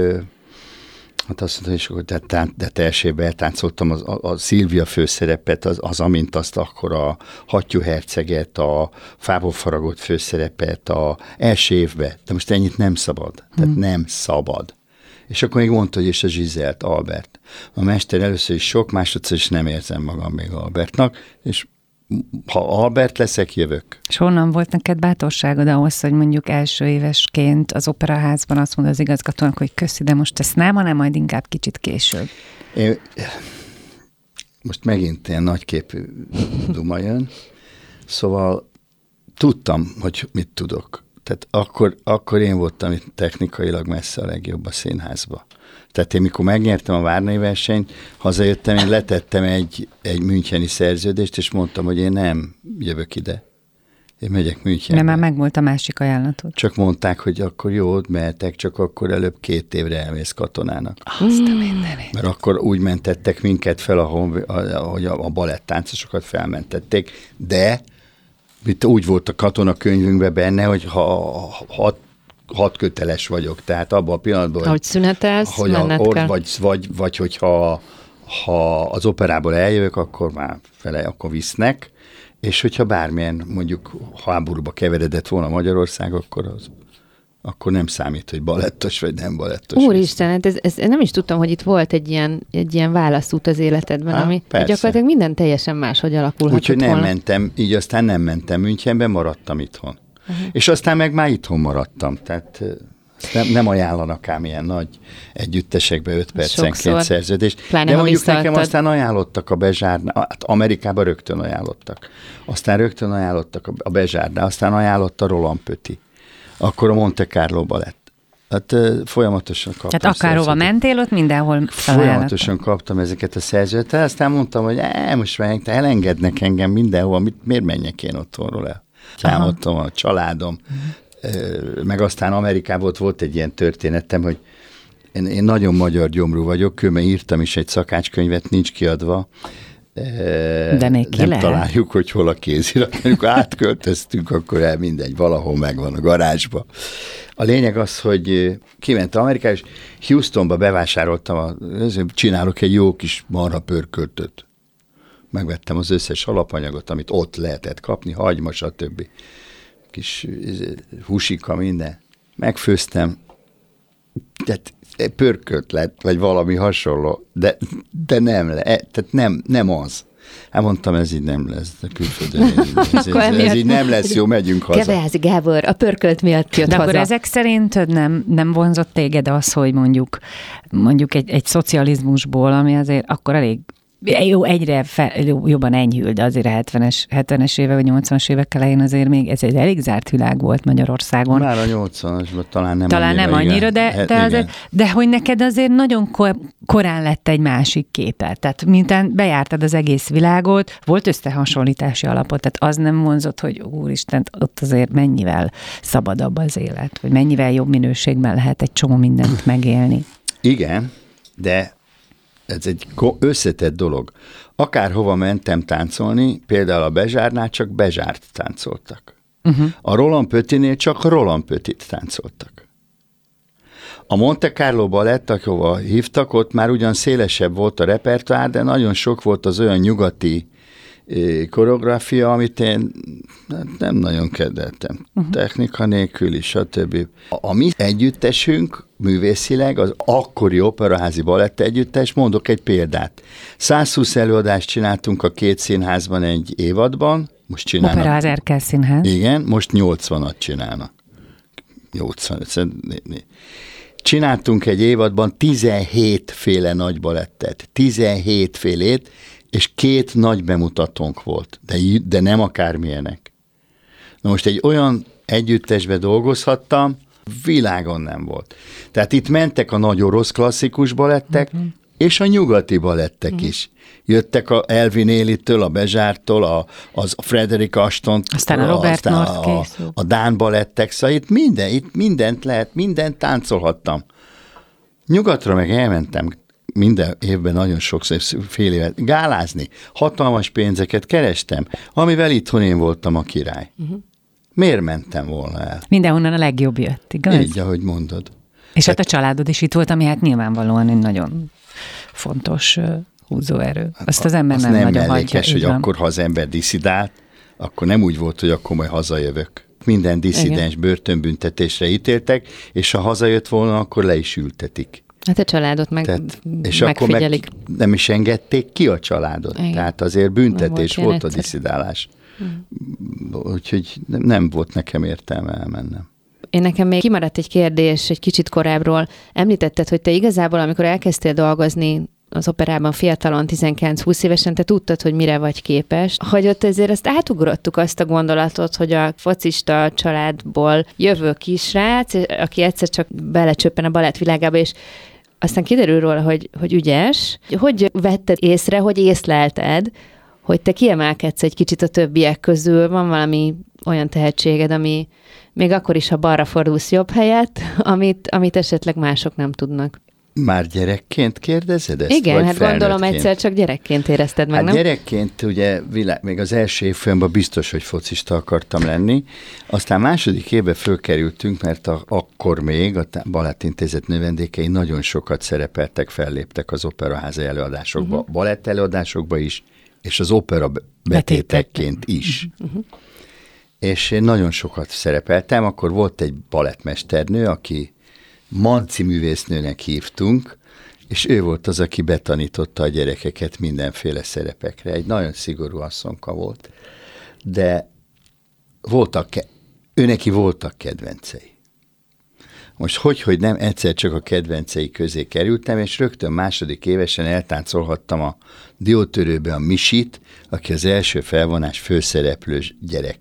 hát azt mondta, hogy de, de, de teljesébe eltáncoltam az, a, a Szilvia főszerepet, az, az amint azt akkor a hattyú herceget, a fából faragott főszerepet, a első évben, de most ennyit nem szabad, tehát hmm. nem szabad. És akkor még mondta, hogy és a Giselle-t, Albert. A mester először is sok, másodszor is nem érzem magam még Albertnak, és ha Albert leszek, jövök. És honnan volt neked bátorságod ahhoz, hogy mondjuk első évesként az operaházban azt mondod az igazgatónak, hogy köszi, de most ezt nem, hanem majd inkább kicsit később? Én, most megint ilyen nagyképű duma jön. Szóval tudtam, hogy mit tudok. Tehát akkor, akkor én voltam itt technikailag messze a legjobb a színházba. Tehát én mikor megnyertem a Várnai versenyt, hazajöttem, én letettem egy, egy müncheni szerződést, és mondtam, hogy én nem jövök ide. Én megyek Münchenbe. De már megvolt a másik ajánlatod. Csak mondták, hogy akkor jó, mehetek, csak akkor előbb két évre elmész katonának. Azt a mindenit. Mert akkor úgy mentettek minket fel, ahogy a, a baletttáncosokat felmentették, de itt úgy volt a katonakönyvünkben benne, hogy ha hat, hat köteles vagyok, tehát abban a pillanatban, ahogy szünetelsz, hogy or, vagy, vagy, vagy hogyha ha az operából eljövök, akkor már fele, akkor visznek, és hogyha bármilyen mondjuk háborúba keveredett volna Magyarország, akkor az akkor nem számít, hogy balettos vagy nem balettos. Úristen, hát ez, ez, nem is tudtam, hogy itt volt egy ilyen, egy ilyen válaszút az életedben, há, ami persze. Gyakorlatilag minden teljesen máshogy alakulhatott. Úgyhogy nem volna. mentem, így aztán nem mentem Münchenbe, maradtam itthon. Uh-huh. És aztán meg már itthon maradtam, tehát nem, nem ajánlanak ám ilyen nagy együttesekbe öt percenként szerződést. Pláne, de mondjuk nekem aztán ajánlottak a Bezsárnál, hát Amerikában rögtön ajánlottak. Aztán rögtön ajánlottak a Bezsárnál, aztán ajánlott a Roland Petit. Akkor a Monte Carlo Balett. Hát folyamatosan kaptam. Tehát akárhova mentél, ott mindenhol folyamatosan kaptam ezeket a szerződést. Aztán mondtam, hogy e, most már elengednek engem mindenhova, mit, miért menjek én otthonról el? Támadtam a családom. Uh-huh. Meg aztán Amerikában volt egy ilyen történetem, hogy én, én nagyon magyar gyomrú vagyok, különben írtam is egy szakácskönyvet, nincs kiadva. De még nem lehet. Találjuk, hogy hol a kézirat. Amikor átköltöztünk, akkor el mindegy, valahol megvan a garázsba. A lényeg az, hogy kimentem Amerikába, és Houstonba bevásároltam, a, csinálok egy jó kis marha pörköltöt. Megvettem az összes alapanyagot, amit ott lehetett kapni, hagyma, stb. Kis húsika, minden. Megfőztem. Tehát pörkölt lett, vagy valami hasonló, de, de nem, le, tehát nem, nem az. Hát mondtam, ez így nem lesz, de külföldön ez, ez, ez így nem lesz jó, megyünk haza. Keveházi Gábor, a pörkölt miatt jött de haza. De akkor ezek szerint nem, nem vonzott téged az, hogy mondjuk, mondjuk egy, egy szocializmusból, ami azért akkor elég jó, egyre fel, jobban enyhül, de azért a hetvenes, hetvenes éve vagy nyolcvanas évek elején azért még ez egy elég zárt világ volt Magyarországon. Már a nyolcvanasban talán nem talán annyira. Talán nem annyira, igen. de, de, hát, azért, de hogy neked azért nagyon kor, korán lett egy másik képet. Tehát mintán bejártad az egész világot, volt összehasonlítási alapot, tehát az nem vonzott, hogy úristen, ott azért mennyivel szabadabb az élet, vagy mennyivel jobb minőségben lehet egy csomó mindent megélni. Igen, de ez egy összetett dolog. Akárhova mentem táncolni, például a Bezsárnál csak Béjart táncoltak. Uh-huh. A Roland Petinél csak Roland Petit táncoltak. A Monte Carlo Balett, ahova hívtak, ott már ugyan szélesebb volt a repertoár, de nagyon sok volt az olyan nyugati koreográfia, amit én nem nagyon kedveltem. Uh-huh. Technika nélkül is, stb. A, a mi együttesünk művészileg, az akkori operaházi balett együttes, mondok egy példát. százhúsz előadást csináltunk a két színházban egy évadban, most csinálnak. Operaház Erkel Színház. Igen, most nyolcvanat csinálnak. nyolcvanöt Csináltunk egy évadban tizenhét féle nagy balettet. tizenhét félét, és két nagy bemutatónk volt, de, de nem akármilyenek. Na most egy olyan együttesbe dolgozhattam, világon nem volt. Tehát itt mentek a nagy orosz klasszikus balettek, uh-huh. és a nyugati balettek uh-huh. is. Jöttek a Elvin Élitől, a Béjarttól, a, az Frederick Ashtontól, aztán a Robert aztán a, a dán balettek, szóval itt, minden, itt mindent lehet, mindent táncolhattam. Nyugatra meg elmentem minden évben nagyon sok fél évet gálázni. Hatalmas pénzeket kerestem, amivel itthon én voltam a király. Uh-huh. Miért mentem volna el? Mindenhonnan a legjobb jött, igaz? Így, ahogy mondod. És hát, hát a családod is itt volt, ami hát nyilvánvalóan egy nagyon fontos húzóerő. Azt az ember az nem, nem nagyon mellékes, hagyja. hogy akkor, ha az ember diszidált, akkor nem úgy volt, hogy akkor majd hazajövök. Minden diszidens börtönbüntetésre ítéltek, és ha hazajött volna, akkor le is ültetik. Hát a családot meg, tehát, és megfigyelik. Akkor meg nem is engedték ki a családot. Igen. Tehát azért büntetés volt, volt a diszidálás. Mm. Úgyhogy nem volt nekem értelme elmennem. Én nekem még kimaradt egy kérdés egy kicsit korábbról. Említetted, hogy te igazából, amikor elkezdtél dolgozni az operában fiatalon, tizenkilenc-húsz évesen, te tudtad, hogy mire vagy képes. Hogy ott ezért azt átugrottuk, azt a gondolatot, hogy a focista családból jövő kisrác, aki egyszer csak belecsöppen a balett világába, és aztán kiderül róla, hogy, hogy ügyes. Hogy vetted észre, hogy észlelted, hogy te kiemelkedsz egy kicsit a többiek közül, van valami olyan tehetséged, ami még akkor is, ha balra fordulsz jobb helyet, amit, amit esetleg mások nem tudnak. Már gyerekként kérdezed ezt? Igen, hát gondolom egyszer csak gyerekként érezted meg, hát nem? Hát gyerekként ugye vilá... még az első évfolyamban biztos, hogy focista akartam lenni. Aztán második évben fölkerültünk, mert a, akkor még a Balettintézet növendékei nagyon sokat szerepeltek, felléptek az operaházi előadásokba, uh-huh. balett előadásokba is, és az opera betétekként is. Uh-huh. És én nagyon sokat szerepeltem, akkor volt egy balettmesternő, aki Manci művésznőnek hívtunk, és ő volt az, aki betanította a gyerekeket mindenféle szerepekre. Egy nagyon szigorú asszonka volt, de voltak, őneki voltak kedvencei. Most hogy, hogy nem, egyszer csak a kedvencei közé kerültem, és rögtön második évesen eltáncolhattam a diótörőbe a Misit, aki az első felvonás főszereplős gyerek.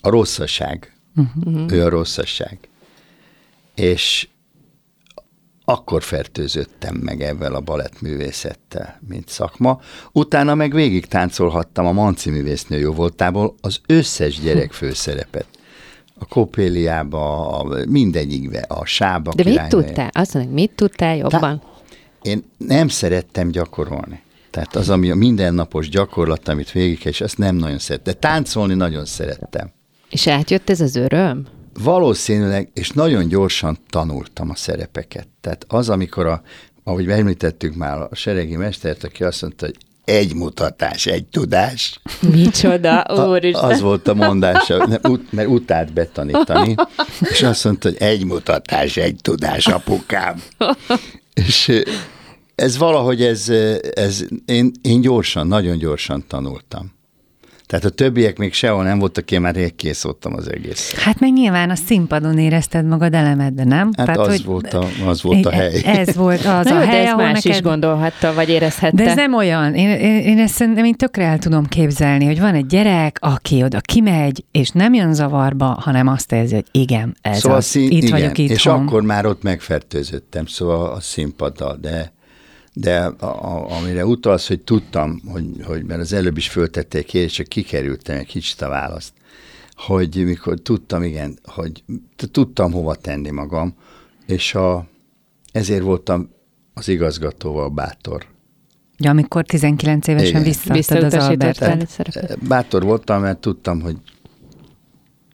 A rosszaság. Uh-huh. Ő a rosszaság. És akkor fertőzöttem meg ebben a balettművészettel, mint szakma. Utána meg végig táncolhattam a Manci művésznő jó voltából az összes gyerek főszerepet. A Kopéliába, a mindegyikbe, a Sába De királynője. Mit tudtál? Azt mondom, mit tudtál jobban? De én nem szerettem gyakorolni. Tehát az, ami a mindennapos gyakorlat, amit végig, és azt nem nagyon szerettem. De táncolni nagyon szerettem. És átjött ez az öröm? Valószínűleg, és nagyon gyorsan tanultam a szerepeket. Tehát az, amikor, a, ahogy említettük már a seregi mestert, aki azt mondta, hogy egy mutatás, egy tudás. Micsoda, úristen. Az volt a mondása, mert utált betanítani, és azt mondta, hogy egy mutatás, egy tudás, apukám. És ez valahogy, ez, ez én, én gyorsan, nagyon gyorsan tanultam. Tehát a többiek még sehol nem voltak, én már rég kész voltam az egész. Hát meg nyilván a színpadon érezted magad elemedve, nem? Hát tehát, az, hogy volt a, az volt a hely. Ez volt az Na a jó, hely, de ahol más neked... is gondolhatta, vagy érezhette. De ez nem olyan. Én, én, én ezt szerintem én tökre el tudom képzelni, hogy van egy gyerek, aki oda kimegy, és nem jön zavarba, hanem azt érzi, hogy igen, ez szóval az, szín... itt igen. vagyok, itthon. És akkor már ott megfertőzöttem, szóval a színpaddal, de... De a, a, amire utalsz, hogy tudtam, hogy, hogy mert az előbb is föltették kérdést, csak kikerültem egy kicsit a választ, hogy mikor tudtam, igen, hogy tudtam hova tenni magam, és a, ezért voltam az igazgatóval bátor. Ja, amikor tizenkilenc évesen visszaadtad az Albertet. Bátor voltam, mert tudtam, hogy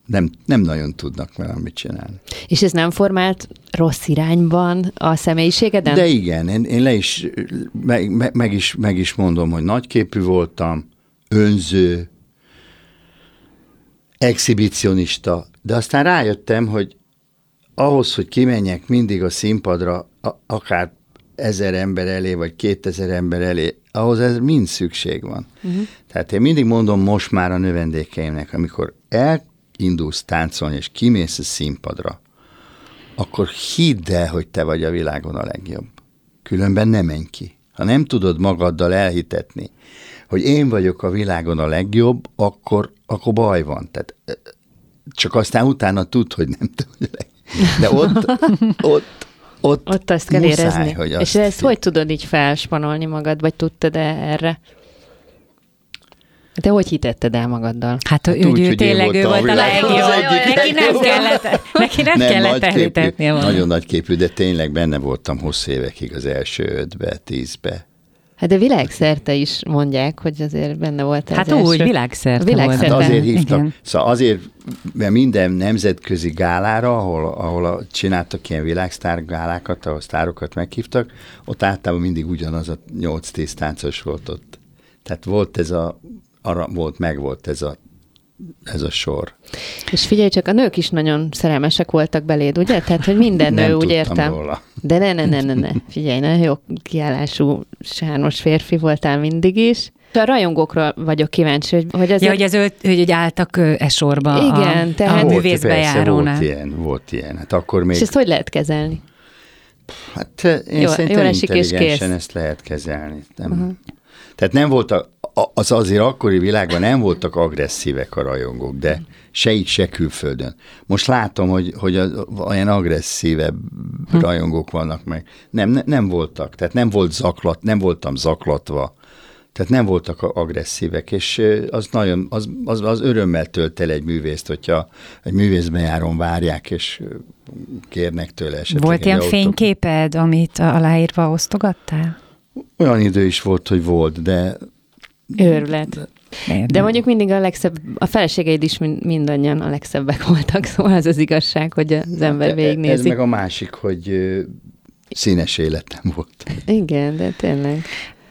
Nem, nem nagyon tudnak velem mit csinálni. És ez nem formált rossz irányban a személyiségeden? De igen, én, én le is meg, meg is, meg is mondom, hogy nagyképű voltam, önző, exhibicionista, de aztán rájöttem, hogy ahhoz, hogy kimenjek mindig a színpadra, a, akár ezer ember elé, vagy kétezer ember elé, ahhoz ez mind szükség van. Uh-huh. Tehát én mindig mondom most már a növendékeimnek, amikor el indulsz táncolni, és kimész a színpadra, akkor hidd el, hogy te vagy a világon a legjobb. Különben ne menj ki. Ha nem tudod magaddal elhitetni, hogy én vagyok a világon a legjobb, akkor, akkor baj van. Tehát, csak aztán utána tudd, hogy nem tudod. De ott, ott, ott, ott azt kell muszáj, érezni. Hogy azt és ezt fél. Hogy tudod így felspanolni magad, vagy tudtad erre? De hogy hitetted el magaddal? Hát, hát ő, úgy, ő tényleg ő volt a legjobb. Neki nem kellett, neki nem nem, kellett elhitetnie volna. Nagyon nagyképű, de tényleg benne voltam hosszú évekig az első ötbe, tízbe. Hát de világszerte is mondják, hogy azért benne volt az hát első. Hát úgy, világszerte, világszerte volt. Hát azért hívtak. Szóval azért, mert minden nemzetközi gálára, ahol, ahol a, csináltak ilyen világsztárgálákat, ahol sztárokat meghívtak, ott általában mindig ugyanaz a nyolc-tíz táncos volt ott. Tehát volt ez a arra volt, meg volt ez a ez a sor. És figyelj csak, a nők is nagyon szerelmesek voltak beléd, ugye? Tehát, hogy minden nő, úgy értem. Róla. De ne, ne, ne, ne, ne. Figyelj, nagyon jó kiállású sármos férfi voltál mindig is. A rajongókra vagyok kíváncsi, hogy, hogy azért... Ja, hogy, ez ölt, hogy álltak e sorba. Igen, a, tehát... A művészbejárónál. Volt ilyen, volt ilyen. Hát akkor még... És ezt hogy lehet kezelni? Hát én jó, szerintem intelligensen ezt lehet kezelni. Nem? Uh-huh. Tehát nem voltak, az azért akkori világban nem voltak agresszívek a rajongók, de se itt, se külföldön. Most látom, hogy, hogy a, olyan agresszívebb hm. rajongók vannak meg. Nem, nem, nem voltak. Tehát nem volt zaklat, nem voltam zaklatva. Tehát nem voltak agresszívek, és az nagyon, az, az, az örömmel tölt el egy művészt, hogyha egy művészbejáron várják, és kérnek tőle esetleg. Volt ilyen fényképed, amit aláírva osztogattál? Olyan idő is volt, hogy volt, de... Őrület. De, de mondjuk mindig a legszebb, a feleségeid is mindannyian a legszebbek voltak, szóval az az igazság, hogy az ember végignézi. Ez meg a másik, hogy színes életem volt. Igen, de tényleg...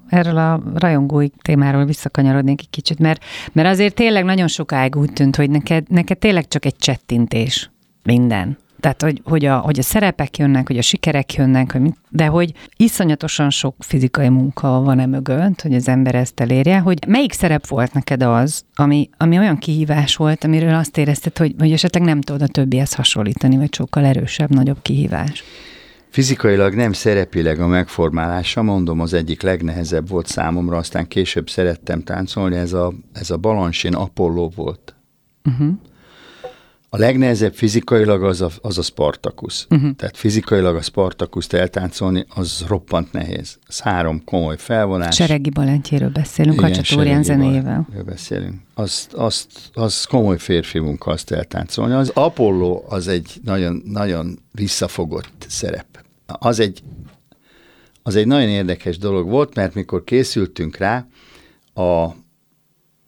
Erről a rajongói témáról visszakanyarodnék egy kicsit, mert, mert azért tényleg nagyon sokáig úgy tűnt, hogy neked, neked tényleg csak egy csettintés minden. Tehát, hogy, hogy, a, hogy a szerepek jönnek, hogy a sikerek jönnek, hogy mit, de hogy iszonyatosan sok fizikai munka van-e mögött, hogy az ember ezt elérje, hogy melyik szerep volt neked az, ami, ami olyan kihívás volt, amiről azt érezted, hogy, hogy esetleg nem tudod a többihez hasonlítani, vagy sokkal erősebb, nagyobb kihívás? Fizikailag nem szerepileg a megformálása, mondom, az egyik legnehezebb volt számomra, aztán később szerettem táncolni, ez a, ez a Balanchine Apollo volt. Uh-huh. A legnehezebb fizikailag az a, az a Spartacus. Uh-huh. Tehát fizikailag a Spartacust eltáncolni, az roppant nehéz. Ez három komoly felvonás. Seregi Balettjéről beszélünk, Kacsatórián zenéjével. beszélünk. Azt, azt, az komoly férfi munka azt eltáncolni. Az Apollo az egy nagyon, nagyon visszafogott szerep. Az egy, az egy nagyon érdekes dolog volt, mert mikor készültünk rá, a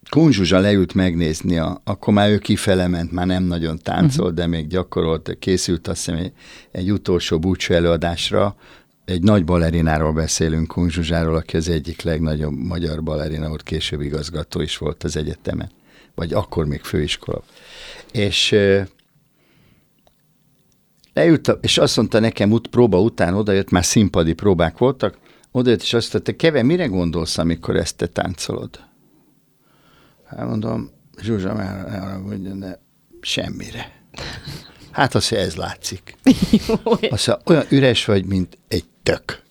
Kunzsuzsa leült megnézni, a, akkor már ő kifele ment, már nem nagyon táncolt, uh-huh. de még gyakorolt, készült azt hiszem egy, egy utolsó búcsú előadásra. Egy nagy balerináról beszélünk, Kunzsuzsáról, aki az egyik legnagyobb magyar balerina, ott később igazgató is volt az egyetemen, vagy akkor még főiskola. És... Leült, és azt mondta nekem, út, próba után odajött, már színpadi próbák voltak, odajött, és azt mondta, Keve, mire gondolsz, amikor ezt te táncolod? Hát mondom, Zsuzsa, már ne haragudjon, de semmire. Hát az, hogy ez látszik. Azt mondja, olyan üres vagy, mint egy tök.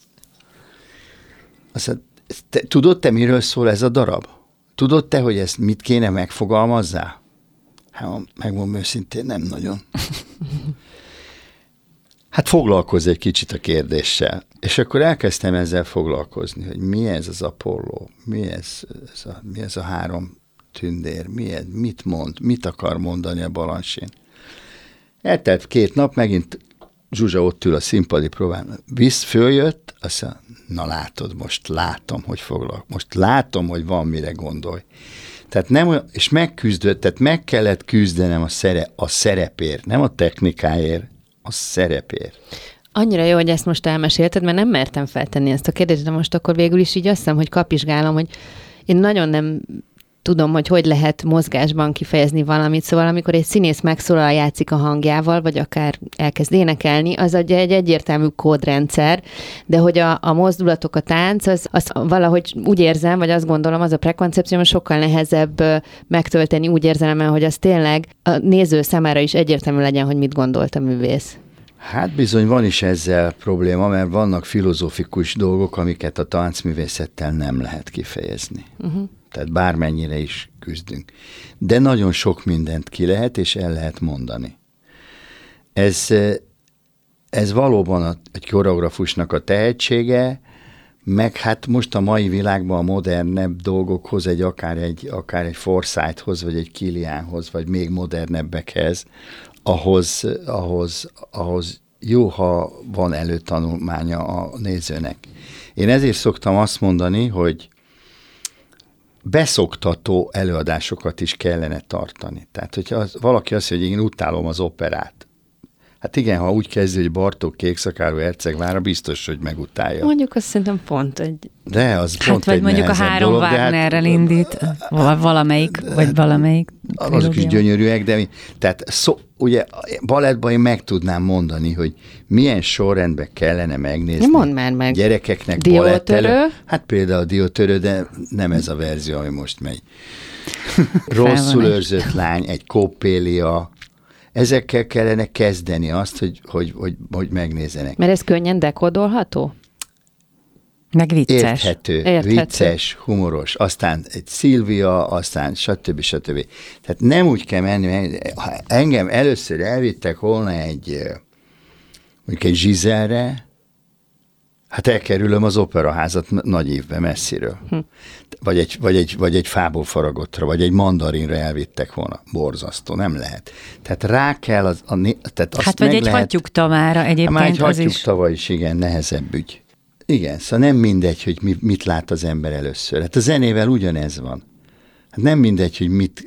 Azt mondja, te, tudod te, miről szól ez a darab? Tudod te, hogy ezt mit kéne megfogalmazzál? Hát megmondom őszintén, nem nagyon. Hát foglalkozz egy kicsit a kérdéssel. És akkor elkezdtem ezzel foglalkozni, hogy mi ez az Apollo, mi ez, ez, a, mi ez a három tündér, mi ez, mit mond, mit akar mondani a Balanchine. Eltelt két nap, megint Zsuzsa ott ül a színpadi próbán, visz, följött, azt mondja, na látod, most látom, hogy foglalkozom, most látom, hogy van mire gondolj. Tehát nem olyan, és megküzdött, tehát meg kellett küzdenem a, szere, a szerepért, nem a technikáért, a szerepért. Annyira jó, hogy ezt most elmesélted, mert nem mertem feltenni ezt a kérdést, de most akkor végül is így azt hiszem, hogy kapizsgálom, hogy én nagyon nem tudom, hogy hogy lehet mozgásban kifejezni valamit, szóval amikor egy színész megszólal, játszik a hangjával, vagy akár elkezd énekelni, az egy egyértelmű kódrendszer, de hogy a, a mozdulatok, a tánc, az, az valahogy úgy érzem, vagy azt gondolom, az a prekoncepció, sokkal nehezebb megtölteni úgy érzelemmel, hogy az tényleg a néző számára is egyértelmű legyen, hogy mit gondolt a művész. Hát bizony van is ezzel probléma, mert vannak filozófikus dolgok, amiket a táncművészettel nem lehet kifejezni. Uh-huh. Tehát bármennyire is küzdünk. De nagyon sok mindent ki lehet, és el lehet mondani. Ez, ez valóban a, egy koreográfusnak a tehetsége, meg hát most a mai világban a modernebb dolgokhoz, egy akár egy, akár egy Forsythhoz, vagy egy Kiliánhoz, vagy még modernebbekhez, ahhoz, ahhoz, ahhoz jó, ha van előtanulmánya a nézőnek. Én ezért szoktam azt mondani, hogy beszoktató előadásokat is kellene tartani. Tehát, hogyha az, valaki azt mondja, hogy én utálom az operát. Hát igen, ha úgy kezdi, hogy Bartók Kékszakálú Hercegvára, biztos, hogy megutálja. Mondjuk azt szerintem pont, hogy... De, az hát pont vagy egy mondjuk a három Wagnerrel hát... indít, valamelyik, vagy valamelyik azok is gyönyörűek, de tehát szó, ugye balettban én meg tudnám mondani, hogy milyen sorrendben kellene megnézni. Mondd már meg. Gyerekeknek balettől. Hát például a diótörő, de nem ez a verzió, ami most megy. Rosszul őrzött egy lány, egy kopélia. Ezekkel kellene kezdeni azt, hogy, hogy, hogy, hogy megnézzenek. Mert ez könnyen dekódolható? Meg vicces. Érthető, Érthető, vicces, humoros, aztán egy Szilvia, aztán stb. stb. Tehát nem úgy kell menni, ha engem először elvittek volna egy, mondjuk egy Giselle-re, hát elkerülöm az operaházat nagy évben messziről. Hm. Vagy, egy, vagy, egy, vagy egy fából faragottra, vagy egy mandarinra elvittek volna. Borzasztó, nem lehet. Tehát rá kell az... A, tehát azt hát vagy egy lehet, hattyúktavára egyébként az is. Már egy hattyúktava is, igen, nehezebb ügy. Igen, szóval nem mindegy, hogy mi, mit lát az ember először. Hát a zenével ugyanez van. Hát nem mindegy, hogy mit...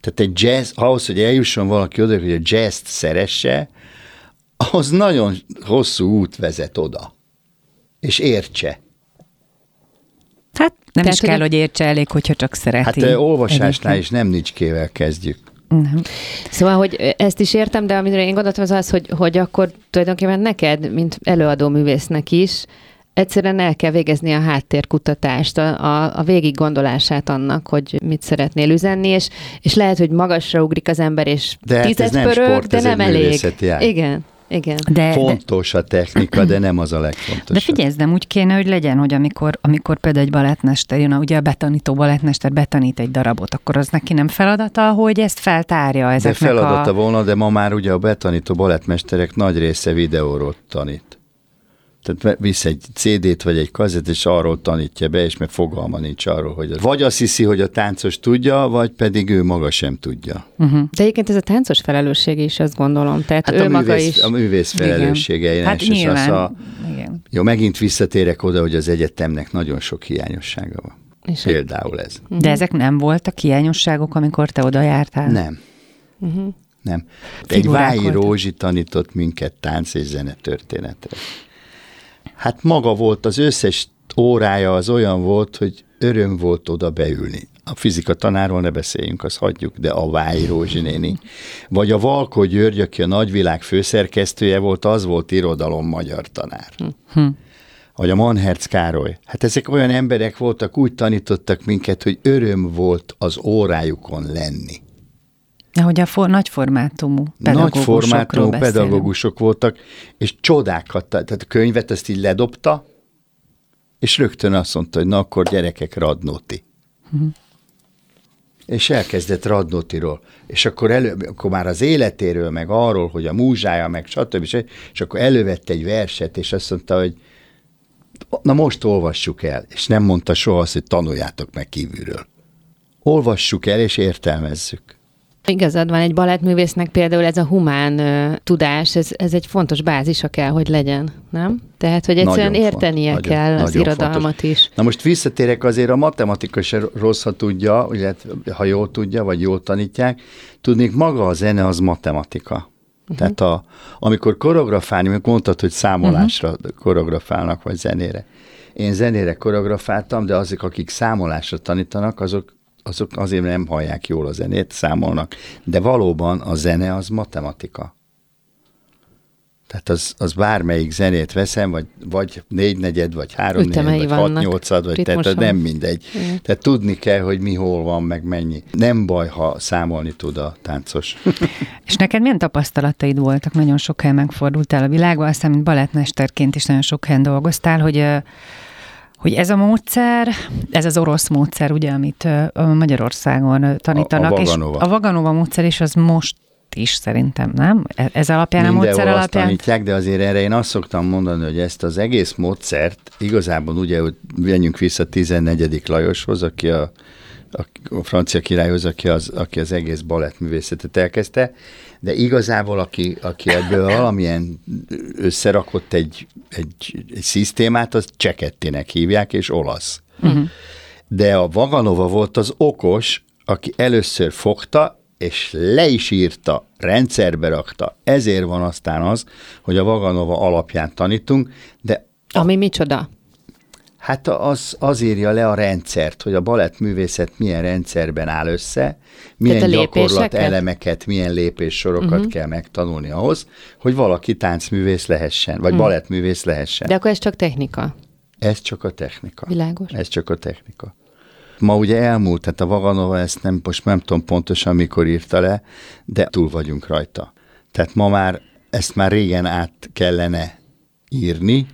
Tehát egy jazz, ahhoz, hogy eljusson valaki oda, hogy a jazzt szeresse, ahhoz nagyon hosszú út vezet oda. És értse. Hát nem Tehát is kell, hogy értse, elég, hogyha csak szereti. Hát olvasásnál egyébként. Is nem nicskével kezdjük. Uh-huh. Szóval, hogy ezt is értem, de amire én gondoltam az az, hogy, hogy akkor tulajdonképpen neked, mint előadó művésznek is, egyszerűen el kell végezni a háttérkutatást, a, a, a végig gondolását annak, hogy mit szeretnél üzenni, és, és lehet, hogy magasra ugrik az ember, és de tízet hát pörög, sport, de nem elég. Jár. Igen. Igen. De, fontos a technika, de nem az a legfontosabb. De figyelj, nem úgy kéne, hogy legyen, hogy amikor, amikor például egy balettmester jön, ugye a betanító balettmester betanít egy darabot, akkor az neki nem feladata, hogy ezt feltárja ezeknek a... De feladata a... volna, de ma már ugye a betanító balettmesterek nagy része videóról tanít. Tehát visz egy cé dét vagy egy kazett, és arról tanítja be, és mert fogalma nincs arról, hogy... Az... Vagy azt hiszi, hogy a táncos tudja, vagy pedig ő maga sem tudja. Uh-huh. De egyébként ez a táncos felelőssége is, azt gondolom. Tehát hát ő a művész, maga is... a művész felelőssége. Igen. Hát nyilván. Az a... Igen. Jó, megint visszatérek oda, hogy az egyetemnek nagyon sok hiányossága van. És például ez. Uh-huh. De ezek nem voltak hiányosságok, amikor te oda jártál? Nem. Uh-huh. Nem. Egy Vályi Rózsi tanított minket tánc és zenetörténetre. Hát maga volt, az összes órája az olyan volt, hogy öröm volt oda beülni. A fizika tanárról ne beszéljünk, azt hagyjuk, de a Vályi Rózsi néni. Vagy a Valkó György, aki a Nagyvilág főszerkesztője volt, az volt irodalom magyar tanár. Hm. Vagy a Manherz Károly. Hát ezek olyan emberek voltak, úgy tanítottak minket, hogy öröm volt az órájukon lenni. Ahogy a for, nagy formátumú pedagógusokról Nagy formátumú pedagógusok voltak, és csodákat, tehát a könyvet ezt így ledobta, és rögtön azt mondta, hogy na akkor gyerekek, Radnóti. Uh-huh. És elkezdett Radnótiról. És akkor, elő, akkor már az életéről, meg arról, hogy a múzsája, meg stb. stb. És akkor elővette egy verset, és azt mondta, hogy na most olvassuk el. És nem mondta soha azt, hogy tanuljátok meg kívülről. Olvassuk el, és értelmezzük. Igazad van, egy balettművésznek például ez a humán ö, tudás, ez, ez egy fontos bázisa kell, hogy legyen, nem? Tehát, hogy egyszerűen nagyon értenie font, kell nagyon, az nagyon irodalmat fontos. Is. Na most visszatérek azért, a matematika se rossz, ha tudja, illetve, ha jól tudja, vagy jól tanítják. Tudnék, maga a zene az matematika. Uh-huh. Tehát a, amikor koreografálni, amikor mondtad, hogy számolásra uh-huh. koreografálnak, vagy zenére. Én zenére koreografáltam, de azok, akik számolásra tanítanak, azok azok azért nem hallják jól a zenét, számolnak, de valóban a zene az matematika. Tehát az, az bármelyik zenét veszem, vagy, vagy négynegyed, vagy háromnegyed, vagy hatnyolcad, vagy tehát az nem mindegy. Igen. Tehát tudni kell, hogy mi hol van, meg mennyi. Nem baj, ha számolni tud a táncos. És neked milyen tapasztalataid voltak? Nagyon sok helyen megfordultál a világban, aztán mint balettmesterként is nagyon sok helyen dolgoztál, hogy... hogy ez a módszer, ez az orosz módszer, ugye, amit Magyarországon tanítanak, a, a Vaganova. És a Vaganova módszer is az most is szerintem, nem? Ez alapján minden a módszer alapján? Mindenhol tanítják, de azért erre én azt szoktam mondani, hogy ezt az egész módszert, igazából ugye, hogy menjünk vissza tizennegyedik Lajoshoz, aki a, a francia királyhoz, aki az, aki az egész balettművészetet elkezdte, de igazából aki, aki ebből valamilyen összerakott egy, egy, egy szisztémát, az Csekettinek hívják, és olasz. Uh-huh. De a Vaganova volt az okos, aki először fogta, és le is írta, rendszerbe rakta. Ezért van aztán az, hogy a Vaganova alapján tanítunk, de... Ami a... micsoda? Hát az, az írja le a rendszert, hogy a balettművészet milyen rendszerben áll össze, milyen gyakorlat elemeket, milyen lépéssorokat uh-huh. kell megtanulni ahhoz, hogy valaki táncművész lehessen, vagy uh-huh. balettművész lehessen. De akkor ez csak technika? Ez csak a technika. Világos? Ez csak a technika. Ma ugye elmúlt, tehát a Vaganova ezt nem, most nem tudom pontosan mikor írta le, de túl vagyunk rajta. Tehát ma már ezt már régen át kellene írni,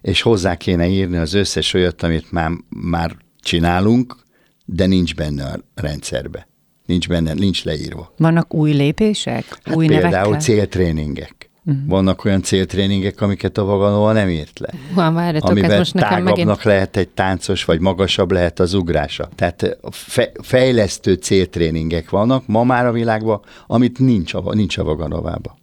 és hozzá kéne írni az összes olyat, amit már, már csinálunk, de nincs benne a rendszerbe. Nincs benne, nincs leírva. Vannak új lépések? Hát új például nevekkel? Céltréningek. Uh-huh. Vannak olyan céltréningek, amiket a Vaganova nem írt le. Van, várjatok, amiben most tágabbnak megint... lehet egy táncos, vagy magasabb lehet az ugrása. Tehát fe, fejlesztő céltréningek vannak ma már a világban, amit nincs a, nincs a Vaganovában.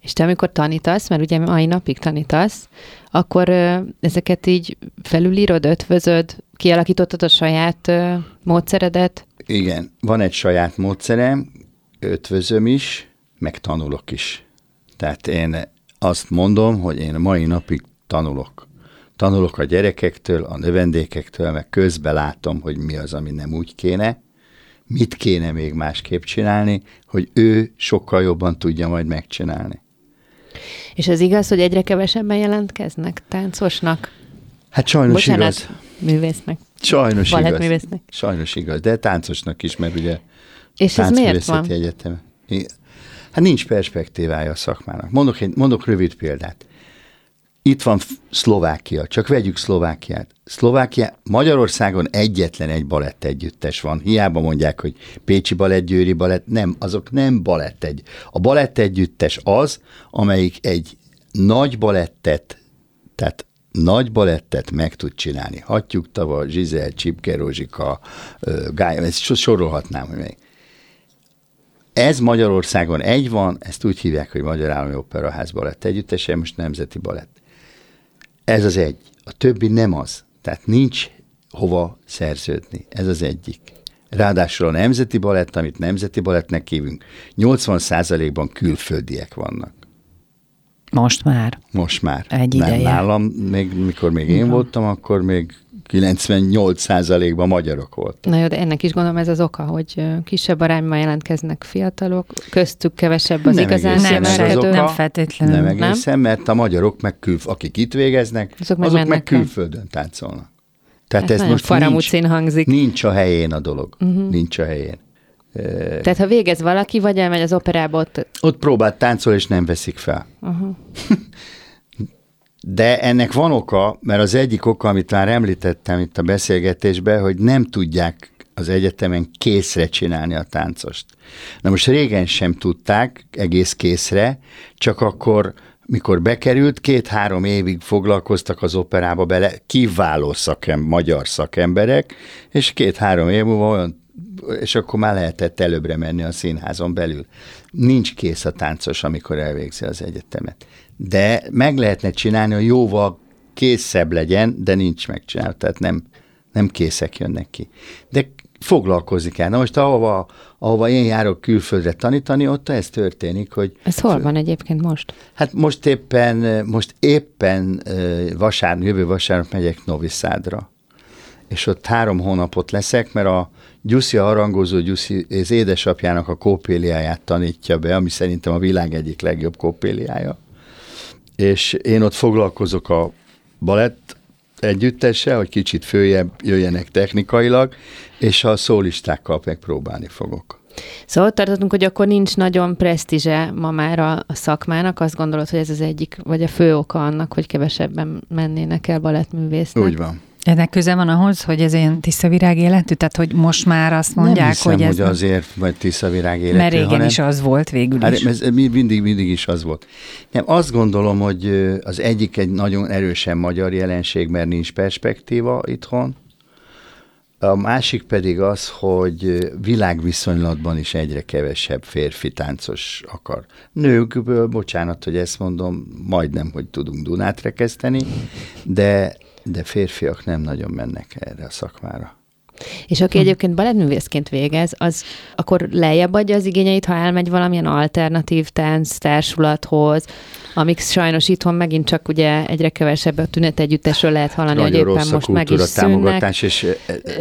És te amikor tanítasz, mert ugye mai napig tanítasz, akkor ö, ezeket így felülírod, ötvözöd, kialakítottad a saját ö, módszeredet? Igen, van egy saját módszerem, ötvözöm is, meg tanulok is. Tehát én azt mondom, hogy én mai napig tanulok. Tanulok a gyerekektől, a növendékektől, meg közben látom, hogy mi az, ami nem úgy kéne, mit kéne még másképp csinálni, hogy ő sokkal jobban tudja majd megcsinálni. És ez igaz, hogy egyre kevesebben jelentkeznek táncosnak? Hát sajnos Bocsánat, igaz. művésznek. Sajnos Balett igaz. Sajnos igaz, de táncosnak is, mert ugye és táncművészeti egyetem. Hát nincs perspektívája a szakmának. Mondok, én, mondok rövid példát. Itt van Szlovákia, csak vegyük Szlovákiát. Szlovákia, Magyarországon egyetlen egy balett együttes van. Hiába mondják, hogy pécsi balett, győri balett, nem, azok nem balett egy. A balett együttes az, amelyik egy nagy balettet, tehát nagy balettet meg tud csinálni. Hattyúktava, Giselle, Csipkerózsika, Gály, ezt sorolhatnám, hogy melyik. Ez Magyarországon egy van, ezt úgy hívják, hogy Magyar Állami Operaház balett együttese, most Nemzeti Balett. Ez az egy. A többi nem az. Tehát nincs hova szerződni. Ez az egyik. Ráadásul a Nemzeti Balett, amit Nemzeti Balettnek hívünk, nyolcvan százalékban külföldiek vannak. Most már. Most már. Egy ideje. Nálam, még, mikor még én voltam, akkor még kilencvennyolc százalékban magyarok voltak. Na jó, de ennek is gondolom ez az oka, hogy kisebb arányban jelentkeznek fiatalok, köztük kevesebb az nem igazán jelentkező. Nem feltétlenül. Nem egészen, nem? Mert a magyarok, meg külf- akik itt végeznek, azok meg, azok meg külföldön táncolnak. Tehát ez, ez most nincs, hangzik. nincs a helyén a dolog. Uh-huh. Nincs a helyén. Tehát ha végez valaki, vagy elmegy az operába, ott... Ott próbált táncol, és nem veszik fel. Uh-huh. De ennek van oka, mert az egyik oka, amit már említettem itt a beszélgetésben, hogy nem tudják az egyetemen készre csinálni a táncost. Na most régen sem tudták egész készre, csak akkor, mikor bekerült, két-három évig foglalkoztak az operába bele, kiváló szakem, magyar szakemberek, és két-három év múlva olyan, és akkor már lehetett előbbre menni a színházon belül. Nincs kész a táncos, amikor elvégzi az egyetemet. De meg lehetne csinálni, hogy jóval készebb legyen, de nincs megcsinálva, tehát nem, nem készek jönnek ki. De foglalkozik el. Na most ahova, ahova én járok külföldre tanítani, ott ez történik, hogy... Ez hol van egyébként most? Hát most éppen, most éppen vasárnap, jövő vasárnap megyek Novi Sadra. És ott három hónapot leszek, mert a Gyuszi, a harangozó Gyuszi, az édesapjának a kópéliáját tanítja be, ami szerintem a világ egyik legjobb kópéliája. És én ott foglalkozok a balett együttessel, hogy kicsit följebb jöjjenek technikailag, és a szólistákkal megpróbálni fogok. Szóval ott tartottunk, hogy akkor nincs nagyon presztízse ma már a szakmának. Azt gondolod, hogy ez az egyik, vagy a fő oka annak, hogy kevesebben mennének el balettművésznek? Úgy van. Ennek köze van ahhoz, hogy ez ilyen tiszavirág életű? Tehát, hogy most már azt mondják, nem hiszem, hogy ez... Nem hogy azért, vagy tiszavirág életű, mert régen hanem, is az volt végül hát, is. Ez mindig, mindig is az volt. Nem, azt gondolom, hogy az egyik egy nagyon erősen magyar jelenség, mert nincs perspektíva itthon. A másik pedig az, hogy világviszonylatban is egyre kevesebb férfi táncos akar. Nőkből, bocsánat, hogy ezt mondom, majdnem, hogy tudunk Dunát rekeszteni, de... de férfiak nem nagyon mennek erre a szakmára. És aki hmm. egyébként balettművészként végez, az akkor lejjebb adja az igényeit, ha elmegy valamilyen alternatív tánc társulathoz, amik sajnos itthon megint csak ugye egyre kevesebb, a tünetegyüttesről lehet hallani, nagyon hogy éppen most meg is szűnnek. Támogatás, és,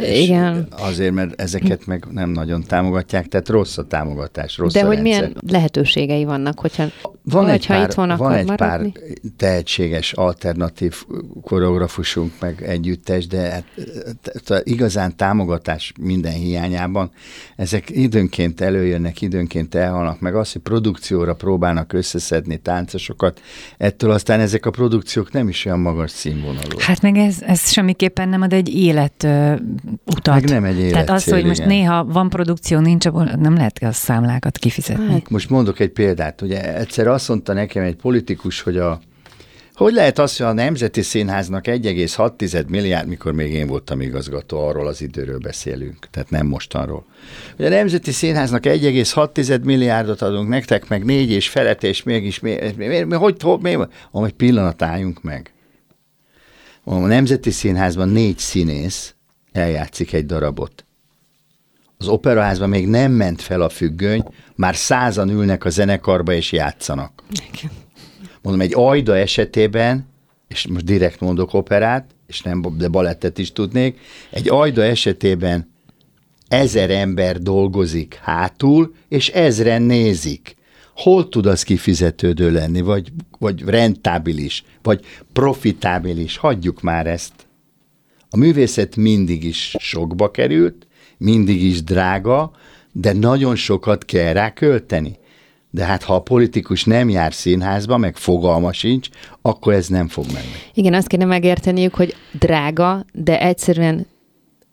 és igen. azért, mert ezeket meg nem nagyon támogatják, tehát rossz a támogatás, rossz. De hogy rendszer. Milyen lehetőségei vannak, hogyha, van hogyha pár, itthon akar maradni? Van egy maradni? Pár tehetséges alternatív koreografusunk meg együttes, de hát, igazán támogatás minden hiányában. Ezek időnként előjönnek, időnként elhalnak, meg az, hogy produkcióra próbálnak összeszedni táncosokat, ettől aztán ezek a produkciók nem is olyan magas színvonalú. Hát meg ez, ez semmiképpen nem ad egy élet ö, utat. Meg nem egy élet. Tehát az, cél, hogy igen. most néha van produkció, nincs, abból nem lehet a számlákat kifizetni. Hát, most mondok egy példát. Ugye egyszer azt mondta nekem egy politikus, hogy a hogy lehet az, hogy a Nemzeti Színháznak egy egész hat milliárd, mikor még én voltam igazgató, arról az időről beszélünk, tehát nem mostanról. Hogy a Nemzeti Színháznak egy egész hat milliárdot adunk nektek, meg négy és felet, és mégis, miért, miért, hogy, hogy, miért? Amely pillanat, álljunk meg. A Nemzeti Színházban négy színész eljátszik egy darabot. Az operaházban még nem ment fel a függöny, már százan ülnek a zenekarba és játszanak. Igen. Mondom, egy Ajda esetében, és most direkt mondok operát, és nem, de balettet is tudnék, egy Ajda esetében ezer ember dolgozik hátul, és ezren nézik. Hol tud az kifizetődő lenni, vagy, vagy rentábilis, vagy profitábilis? Hagyjuk már ezt. A művészet mindig is sokba került, mindig is drága, de nagyon sokat kell rá költeni. De hát ha a politikus nem jár színházba, meg fogalma sincs, akkor ez nem fog menni. Igen, azt kéne megérteniük, hogy drága, de egyszerűen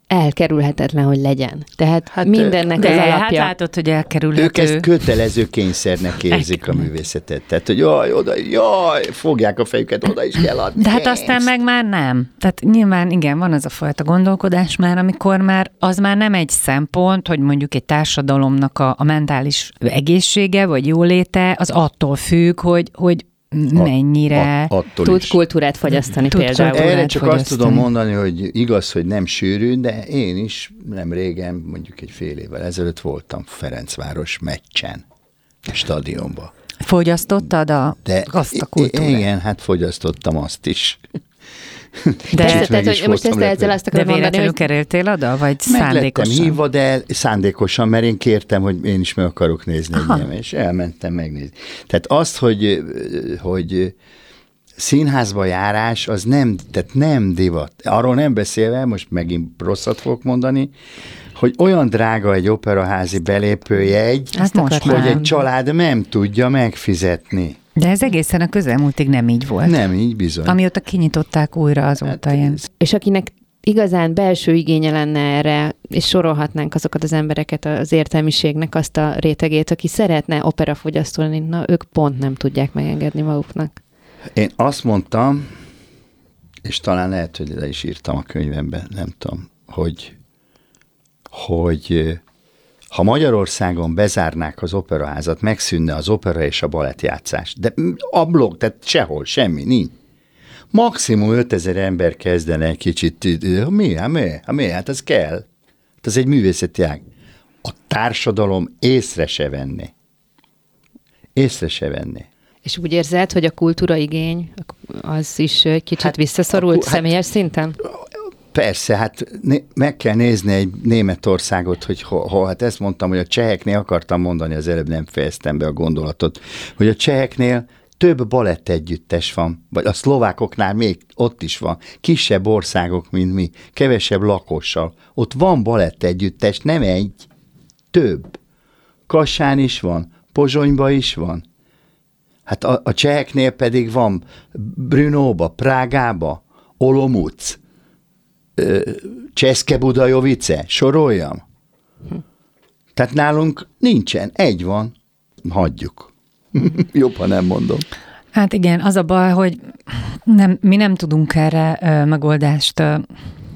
elkerülhetetlen, hogy legyen. Tehát hát mindennek de, az alapja. Hát látod, hogy elkerülhető. Ők ezt kötelező kényszernek érzik a művészetet. Tehát, hogy jaj, oda, jaj, fogják a fejüket, oda is kell adni. De hát pénzt. Aztán meg már nem. Tehát nyilván igen, van az a fajta gondolkodás már, amikor már az már nem egy szempont, hogy mondjuk egy társadalomnak a, a mentális egészsége, vagy jóléte, az attól függ, hogy, hogy mennyire a, tud is. kultúrát fogyasztani tud például. Kultúrát erre csak fogyasztani. Azt tudom mondani, hogy igaz, hogy nem sűrűn, de én is nem régen, mondjuk egy fél évvel ezelőtt voltam Ferencváros meccsen, a stadionba. Fogyasztottad a, de, azt a kultúrát? Igen, hát fogyasztottam azt is. De ezt, tehát, hogy most ezt ezzel azt akarom mondani, hogy... De véletlenül kerültél oda, vagy szándékosan? Meglettem hívva, de szándékosan, mert én kértem, hogy én is meg akarok nézni, és elmentem megnézni. Tehát azt, hogy, hogy színházba járás, az nem, tehát nem divat. Arról nem beszélve, most megint rosszat fogok mondani, hogy olyan drága egy operaházi belépőjegy, hát most hogy egy család nem tudja megfizetni. De ez egészen a közelmúltig nem így volt. Nem így bizony. Amióta kinyitották újra azóta hát, ilyen. És akinek igazán belső igénye lenne erre, és sorolhatnánk azokat az embereket az értelmiségnek, azt a rétegét, aki szeretne operafogyasztolni, na ők pont nem tudják megengedni maguknak. Én azt mondtam, és talán lehet, hogy le is írtam a könyvemben, nem tudom, hogy, hogy ha Magyarországon bezárnák az operaházat, megszűnne az opera és a balettjátszás. De ablok, tehát sehol, semmi, nincs. Maximum ötezer ember kezdene egy kicsit, mi, hát mi, hát mi, hát ez kell. Hát ez egy művészeti ág. A társadalom észre se venné. Észre se venné. És úgy érzed, hogy a kultúra igény az is kicsit hát, visszaszorult a, hát, személyes szinten? Persze, hát né- meg kell nézni egy Németországot, hogy ho- ho, hát ezt mondtam, hogy a cseheknél akartam mondani, az előbb nem fejeztem be a gondolatot, hogy a cseheknél több balett együttes van, vagy a szlovákoknál még ott is van, kisebb országok, mint mi, kevesebb lakossal. Ott van balett együttes, nem egy, több. Kassán is van, Pozsonyban is van. Hát a, a cseheknél pedig van Brnóba, Prágába, Olomouc, Cseszke-Budajovice, soroljam? Hm. Tehát nálunk nincsen, egy van, hagyjuk. Jobb, ha nem mondom. Hát igen, az a baj, hogy nem, mi nem tudunk erre ö, megoldást. Ö,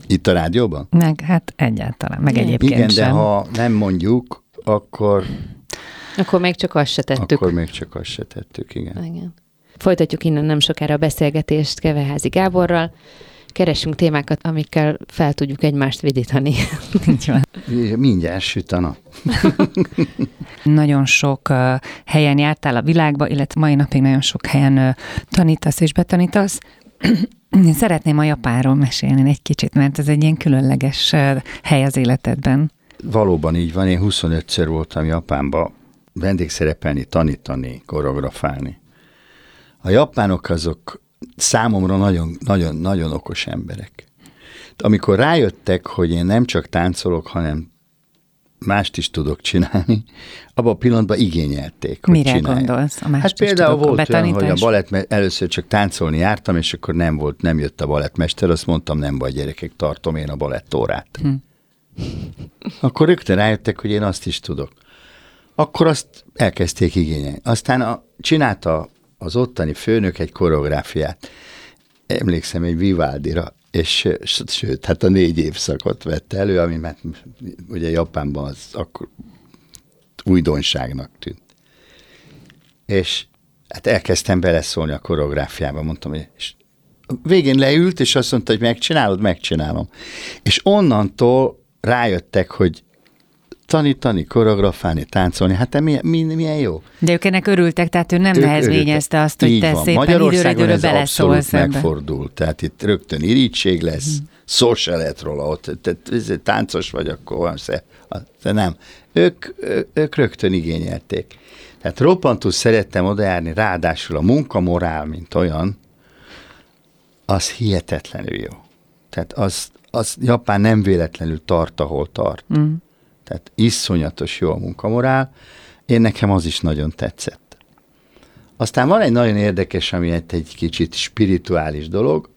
Itt a rádióban? Meg, hát egyáltalán, meg egyébként igen, sem. Igen, de ha nem mondjuk, akkor... Akkor még csak azt se tettük. Akkor még csak azt se tettük, igen. igen. Folytatjuk innen nem sokára a beszélgetést Keveházi Gáborral. keresünk témákat, amikkel fel tudjuk egymást vidítani. Mindjárt süt a nap. Nagyon sok uh, helyen jártál a világba, illetve mai napig nagyon sok helyen uh, tanítasz és betanítasz. Szeretném a Japánról mesélni egy kicsit, mert ez egy ilyen különleges uh, hely az életedben. Valóban így van, én huszonötször voltam Japánba vendégszerepelni, tanítani, koreografálni. A japánok azok számomra nagyon, nagyon, nagyon okos emberek. Amikor rájöttek, hogy én nem csak táncolok, hanem mást is tudok csinálni, abban a pillanatban igényelték, hogy mire csinálják. Gondolsz? A mást hát is például tudok, volt olyan, hogy a balett, először csak táncolni jártam, és akkor nem volt, nem jött a balettmester, azt mondtam, nem baj gyerekek, tartom én a balettórát. Hm. Akkor rögtön rájöttek, hogy én azt is tudok. Akkor azt elkezdték igényelni. Aztán a, csinálta az ottani főnök egy koreográfiát. Emlékszem egy Vivaldira, és sőt, hát a négy évszakot vette elő, ami hát ugye Japánban az akkor újdonságnak tűnt. És hát elkezdtem beleszólni a koreográfiába, mondtam, hogy és végén leült, és azt mondta, hogy megcsinálod, megcsinálom. És onnantól rájöttek, hogy tanítani, koreografálni, táncolni, hát milyen, milyen jó. De ők ennek örültek, tehát ő nem nehezményezte azt, hogy így te van. Szépen időről-időről beleszólsz ebbe. Megfordul, tehát itt rögtön irítség lesz, hmm. szó se lehet róla, ott, tehát táncos vagy, akkor van, de nem. Ők, ők rögtön igényelték. Tehát roppantul szerettem odajárni, ráadásul a munkamorál, mint olyan, az hihetetlenül jó. Tehát az, az Japán nem véletlenül tart, ahol tart. Hmm. Tehát iszonyatos jó a munkamorál, én nekem az is nagyon tetszett. Aztán van egy nagyon érdekes, ami egy kicsit spirituális dolog.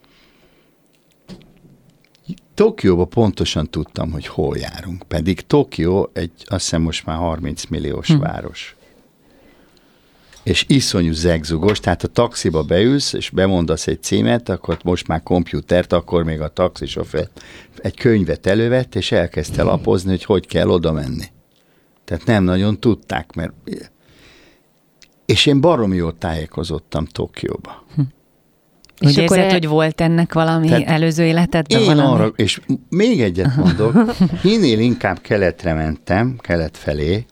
Tokióban pontosan tudtam, hogy hol járunk, pedig Tokió egy, azt hiszem most már harminc milliós hm. város. És iszonyú zegzugos, tehát a taxiba beülsz, és bemondasz egy címet, akkor most már kompjútert, akkor még a taxisofőr egy könyvet elővett, és elkezdte lapozni, hogy hogy kell oda menni. Tehát nem nagyon tudták, mert... És én baromi jól tájékozottam Tokióba. Hm. És, és akkor érzed, el... hogy volt ennek valami tehát előző életedben valami? Arra, és még egyet mondok, hinnél inkább keletre mentem, kelet felé,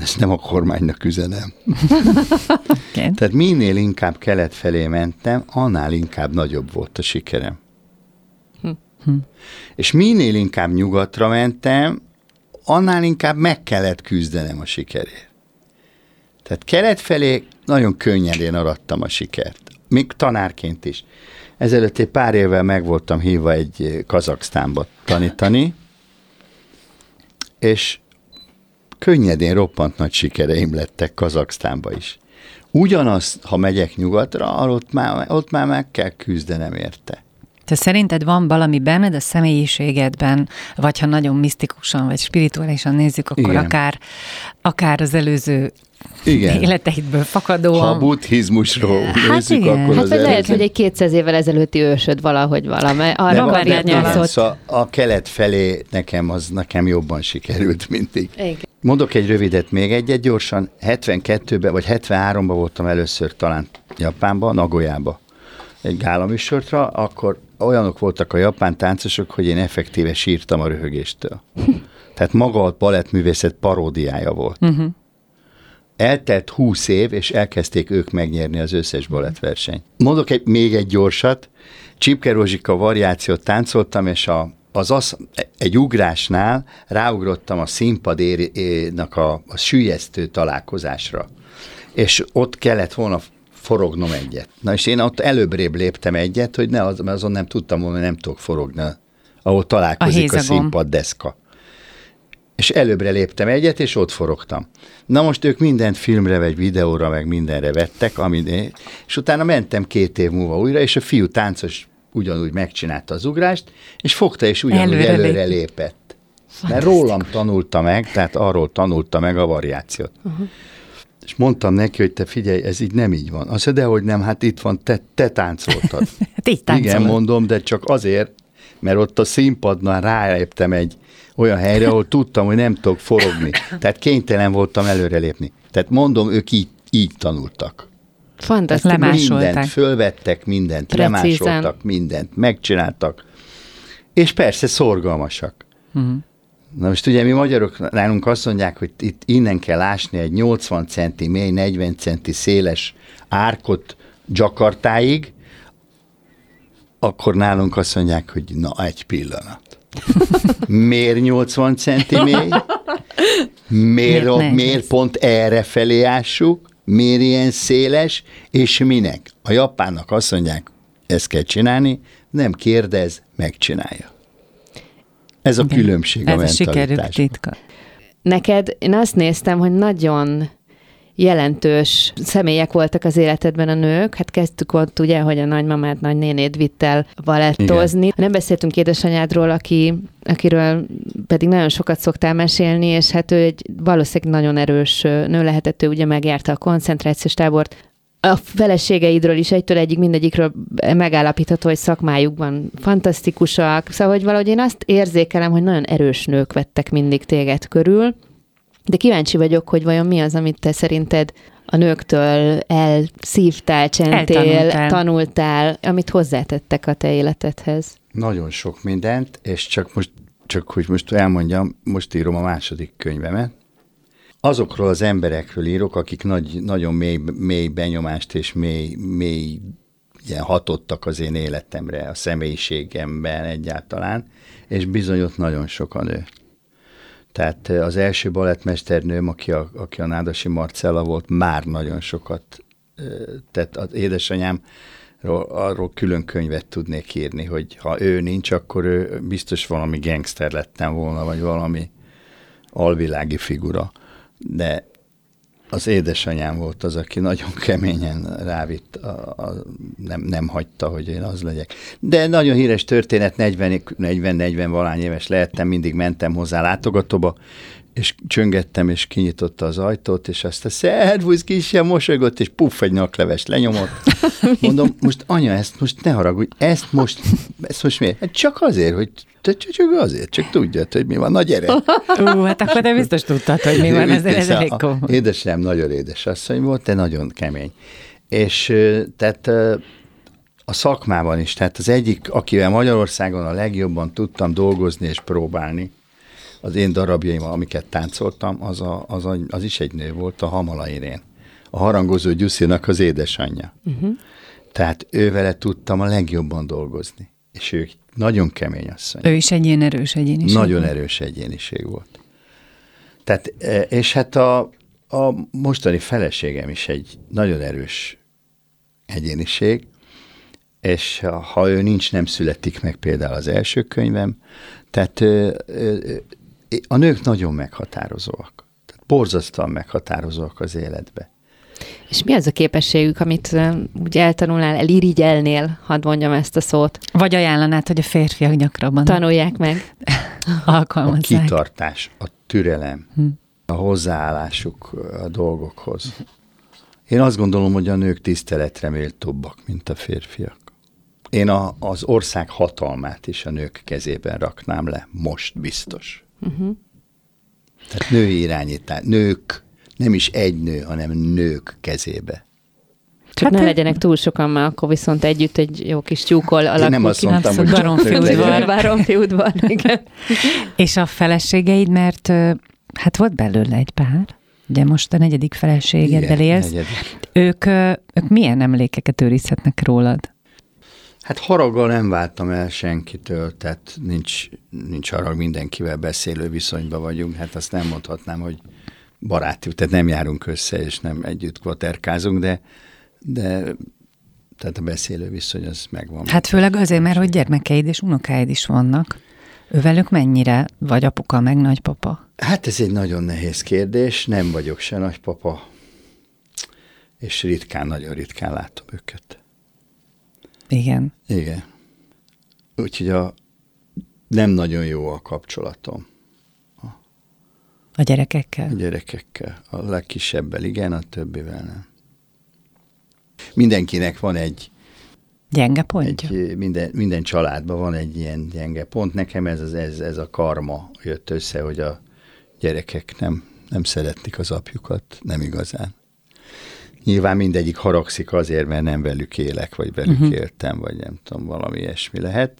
ezt nem a kormánynak üzenem. Okay. Tehát minél inkább kelet felé mentem, annál inkább nagyobb volt a sikerem. Hm. És minél inkább nyugatra mentem, annál inkább meg kellett küzdenem a sikerért. Tehát kelet felé nagyon könnyedén arattam a sikert. Még tanárként is. Ezelőtt egy pár évvel meg voltam hívva egy Kazaksztánba tanítani, és könnyedén roppant nagy sikereim lettek Kazaksztánba is. Ugyanaz, ha megyek nyugatra, ott már, ott már meg kell küzdenem érte. Te szerinted van valami benned a személyiségedben, vagy ha nagyon misztikusan, vagy spirituálisan nézzük, akkor akár, akár az előző igen. életeidből fakadóan. Ha a buddhizmusról hát nézzük, igen. akkor hát az előző. Lehet, hogy egy kétszáz évvel ezelőtti ősöd valahogy valami. A rabarjányászot. Szóval a kelet felé nekem az nekem jobban sikerült mindig. Igen. Mondok egy rövidet még egyet gyorsan. hetvenkettőben vagy hetvenháromban voltam először talán Japánban, Nagoyába egy gálaműsortra, akkor olyanok voltak a japán táncosok, hogy én effektíve sírtam a röhögéstől. Tehát maga a balettművészet paródiája volt. Uh-huh. Eltelt húsz év, és elkezdték ők megnyerni az összes balettversenyt. Mondok egy, még egy gyorsat. Csipkerózsika variációt táncoltam, és a Az az, egy ugrásnál ráugrottam a színpadnak a, a süllyesztő találkozásra, és ott kellett volna forognom egyet. Na és én ott előbbrébb léptem egyet, hogy ne, az, azon nem tudtam volna, nem tudok forogni, ahol találkozik a, a színpaddeszka. És előbbre léptem egyet, és ott forogtam. Na most ők mindent filmre, vagy videóra, meg mindenre vettek, amit, és utána mentem két év múlva újra, és a fiú táncos ugyanúgy megcsinálta az ugrást, és fogta, és ugyanúgy előre, előre lépett. Mert rólam tanulta meg, tehát arról tanulta meg a variációt. Uh-huh. És mondtam neki, hogy te figyelj, ez így nem így van. Azt mondja, de hogy nem, hát itt van, te, te táncoltad. Hát így táncolod. Igen, mondom, de csak azért, mert ott a színpadnál ráléptem egy olyan helyre, ahol tudtam, hogy nem tudok forogni. Tehát kénytelen voltam előrelépni. Tehát mondom, ők így, így tanultak. Fantasztikus. Lemásolták. Mindent fölvettek, mindent precízen. Lemásoltak, mindent megcsináltak, és persze szorgalmasak. Uh-huh. Na most ugye mi magyarok nálunk azt mondják, hogy itt innen kell ásni egy nyolcvan centi mély, negyven centi széles árkot Jakartáig, akkor nálunk azt mondják, hogy na egy pillanat. Miért nyolcvan centi mély? Miért, miért, miért pont erre felé ássuk? Miért ilyen széles? És minek? A japánnak azt mondják, ezt kell csinálni, nem kérdez, megcsinálja. Ez a igen, különbség a mentalitás. Ez a sikerük titka. Neked, én azt néztem, hogy nagyon jelentős személyek voltak az életedben a nők. Hát kezdtük ott ugye, hogy a nagymamát, nagynénét vitt el balettozni. Igen. Nem beszéltünk édesanyádról, aki, akiről pedig nagyon sokat szoktál mesélni, és hát ő egy valószínűleg nagyon erős nő lehetett, ő ugye megjárta a koncentrációs tábort. A feleségeidről is egytől egyig mindegyikről megállapítható, hogy szakmájukban fantasztikusak. Szóval, hogy valahogy én azt érzékelem, hogy nagyon erős nők vettek mindig téged körül. De kíváncsi vagyok, hogy vajon mi az, amit te szerinted a nőktől elszívtál, csentél, tanultál, amit hozzátettek a te életedhez. Nagyon sok mindent, és csak most, csak hogy most elmondjam, most írom a második könyvemet. Azokról az emberekről írok, akik nagy, nagyon mély, mély benyomást és mély, mély ilyen hatottak az én életemre, a személyiségemben egyáltalán, és bizony ott nagyon sokan ő. Tehát az első balettmesternőm, aki a, aki a Nádasi Marcella volt, már nagyon sokat tett. Az édesanyám arról külön könyvet tudnék írni, hogy ha ő nincs, akkor ő biztos valami gangster lettem volna, vagy valami alvilági figura. De az édesanyám volt az, aki nagyon keményen rávitt, a, a, nem, nem hagyta, hogy én az legyek. De nagyon híres történet, negyven negyven valány éves lehettem, mindig mentem hozzá látogatóba, és csöngettem, és kinyitotta az ajtót, és azt a szervusz kisem mosolygott, és puff, egy nyakleves lenyomott. Mondom, most anya, ezt most ne haragudj, ezt most, ezt most miért? Hát csak azért, hogy csak azért, csak tudja, hogy mi van, na gyere. Ú, hát akkor te biztos tudtad, hogy mi van, ez, ez elég komoly. Édesem nagyon édesasszony volt, de nagyon kemény. És tehát a szakmában is, tehát az egyik, akivel Magyarországon a legjobban tudtam dolgozni és próbálni, az én darabjaim, amiket táncoltam, az, a, az, a, az is egy nő volt, a Hamala Irén. A Harangozó Gyuszinak az édesanyja. Uh-huh. Tehát ővele tudtam a legjobban dolgozni. És ő nagyon kemény asszony. Ő is egy ilyen erős egyéniség. Nagyon erős egyéniség volt. Tehát, és hát a, a mostani feleségem is egy nagyon erős egyéniség, és ha ő nincs, nem születik meg például az első könyvem. Tehát a nők nagyon meghatározóak. Tehát borzasztóan meghatározóak az életbe. És mi az a képességük, amit úgy eltanulnál, elirigyelnél, hadd mondjam ezt a szót? Vagy ajánlanád, hogy a férfiak gyakrabban tanulják meg, alkalmazzák. A kitartás, a türelem, hm. a hozzáállásuk a dolgokhoz. Én azt gondolom, hogy a nők tiszteletre méltóbbak, mint a férfiak. Én a, az ország hatalmát is a nők kezében raknám le, most biztos. Uh-huh. Tehát női irányítás, nők, nem is egy nő, hanem nők kezébe. Csak hát ne legyenek túl sokan már, akkor viszont együtt egy jó kis tyúkol alakul. Én nem azt mondtam, hogy Baromfi udvar. Baromfi udvar, igen. És a feleségeid, mert hát volt belőle egy pár. Ugye most a negyedik feleségeddel élsz. Ők, ők milyen emlékeket őrizhetnek rólad? Hát haraggal nem váltam el senkitől, tehát nincs, nincs harag, mindenkivel beszélő viszonyban vagyunk, hát azt nem mondhatnám, hogy baráti, tehát nem járunk össze, és nem együtt kvaterkázunk, de, de tehát a beszélő viszony az megvan. Hát főleg azért, mert hogy gyermekeid és unokáid is vannak. Ővelük mennyire vagy apuka, meg nagypapa? Hát ez egy nagyon nehéz kérdés, nem vagyok se nagypapa, és ritkán, nagyon ritkán látom őket. Igen. Igen. Úgyhogy a, nem nagyon jó a kapcsolatom. A, a gyerekekkel? A gyerekekkel. A legkisebbel igen, a többivel nem. Mindenkinek van egy... Gyenge pontja? Egy, minden, minden családban van egy ilyen gyenge pont. Nekem ez, az, ez, ez a karma jött össze, hogy a gyerekek nem, nem szeretik az apjukat, nem igazán. Nyilván mindegyik haragszik azért, mert nem velük élek, vagy velük uh-huh. éltem, vagy nem tudom, valami ilyesmi lehet.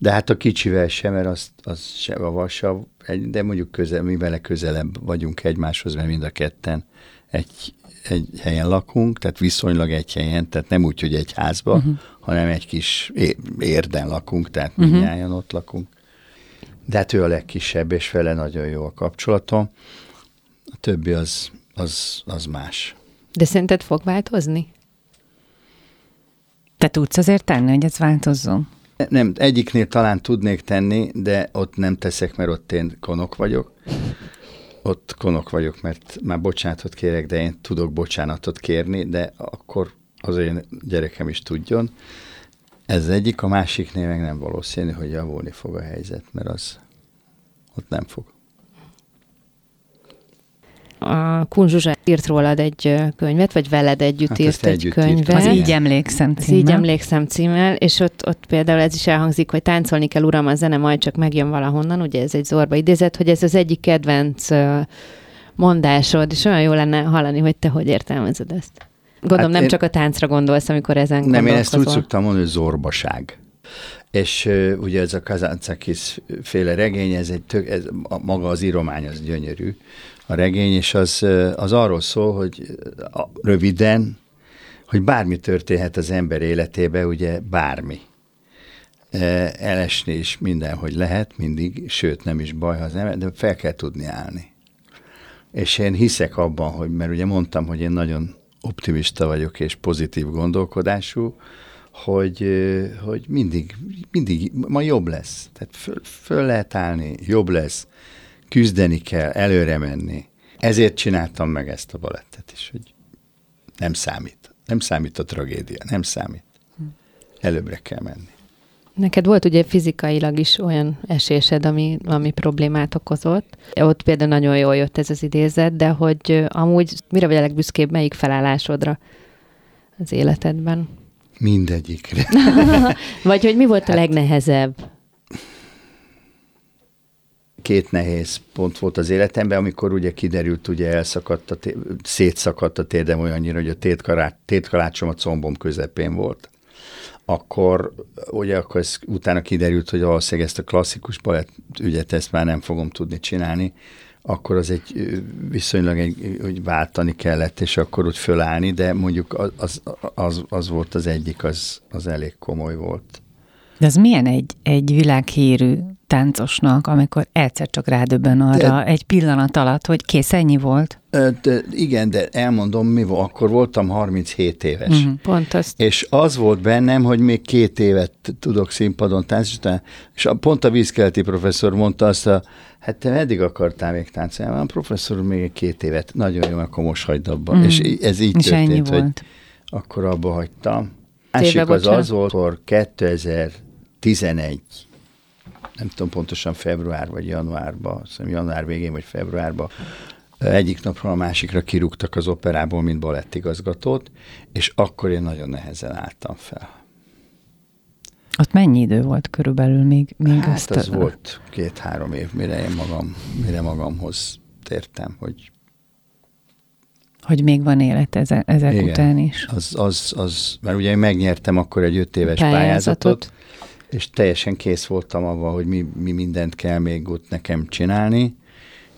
De hát a kicsivel sem, mert az, az sem a vasav, de mondjuk közel, mi vele közelebb vagyunk egymáshoz, mert mind a ketten egy, egy helyen lakunk, tehát viszonylag egy helyen, tehát nem úgy, hogy egy házba, uh-huh. hanem egy kis érden lakunk, tehát uh-huh. mindnyájan ott lakunk. De hát ő a legkisebb, és vele nagyon jó a kapcsolatom. A többi az, az, az más. De szerinted fog változni? Te tudsz azért tenni, hogy ez változzon? Nem, egyiknél talán tudnék tenni, de ott nem teszek, mert ott én konok vagyok. Ott konok vagyok, mert már bocsánatot kérek, de én tudok bocsánatot kérni, de akkor az én gyerekem is tudjon. Ez egyik, a másiknél meg nem valószínű, hogy javulni fog a helyzet, mert az ott nem fog. A Kun Zsuzsa írt rólad egy könyvet, vagy veled együtt hát írt egy együtt könyvet. Az Így emlékszem címmel. Az Így emlékszem címmel, és ott, ott például ez is elhangzik, hogy táncolni kell, uram, a zene majd csak megjön valahonnan, ugye ez egy Zorba idézet, hogy ez az egyik kedvenc mondásod, és olyan jó lenne hallani, hogy te hogy értelmezed ezt. Gondolom, hát nem csak a táncra gondolsz, amikor ezen nem, gondolkozol. Nem, én ezt úgy szoktam mondani, hogy zorbaság. És uh, ugye ez a Kazaksztán féle regény, ez egy tök, ez, a, maga az íromány, az gyönyörű. A regény, és az, az arról szól, hogy a, röviden, hogy bármi történhet az ember életében, ugye bármi. Elesni is mindenhogy lehet, mindig, sőt nem is baj, ha az ember, de fel kell tudni állni. És én hiszek abban, hogy, mert ugye mondtam, hogy én nagyon optimista vagyok, és pozitív gondolkodású, hogy, hogy mindig, mindig, ma jobb lesz. Tehát föl, föl lehet állni, jobb lesz. Küzdeni kell, előre menni. Ezért csináltam meg ezt a balettet is, hogy nem számít. Nem számít a tragédia, nem számít. Előbbre kell menni. Neked volt ugye fizikailag is olyan esésed, ami, ami problémát okozott. Ott például nagyon jól jött ez az idézet, de hogy amúgy mire vagy a legbüszkébb, melyik felállásodra az életedben? Mindegyikre. Vagy hogy mi volt a hát... legnehezebb? Két nehéz pont volt az életemben, amikor ugye kiderült, ugye elszakadt, a té- szétszakadt a térdem olyannyira, hogy a tétkará- tétkalácsom a combom közepén volt. Akkor ugye akkor ez, utána kiderült, hogy valószínűleg ezt a klasszikus balett ügyet, ezt már nem fogom tudni csinálni, akkor az egy viszonylag egy, hogy váltani kellett, és akkor úgy fölállni, de mondjuk az, az, az, az volt az egyik, az, az elég komoly volt. De az milyen egy, egy világhírű táncosnak, amikor egyszer csak rádöbben arra de, egy pillanat alatt, hogy kész, ennyi volt? De, igen, de elmondom, mi volt. Akkor voltam harminchét éves. Mm-hmm. Pont azt. És az volt bennem, hogy még két évet tudok színpadon táncolni, és pont a vízkeleti professzor mondta azt, a, hát te eddig akartál még táncolni, a professzor még két évet, nagyon jó, akkor most hagyd abba. Mm. És ez így és történt, hogy volt. Akkor abba hagytam. Másik az bocsánat. Az volt, hogy kétezer-tizenegy, nem tudom pontosan február vagy januárban, szóval január végén vagy februárban, egyik napról a másikra kirúgtak az operából, mint balettigazgatót, és akkor én nagyon nehezen álltam fel. Ott mennyi idő volt körülbelül még? még hát azt az a... volt két-három év, mire én magam, mire magamhoz tértem, hogy... Hogy még van élet eze, ezek igen, után is. Az, az, az, mert ugye én megnyertem akkor egy öt éves pályázatot, pályázatot és teljesen kész voltam avval, hogy mi, mi mindent kell még ott nekem csinálni.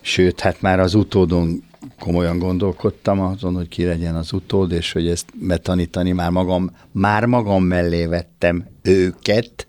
Sőt, hát már az utódon komolyan gondolkodtam azon, hogy ki legyen az utód, és hogy ezt betanítani már magam, már magam mellé vettem őket,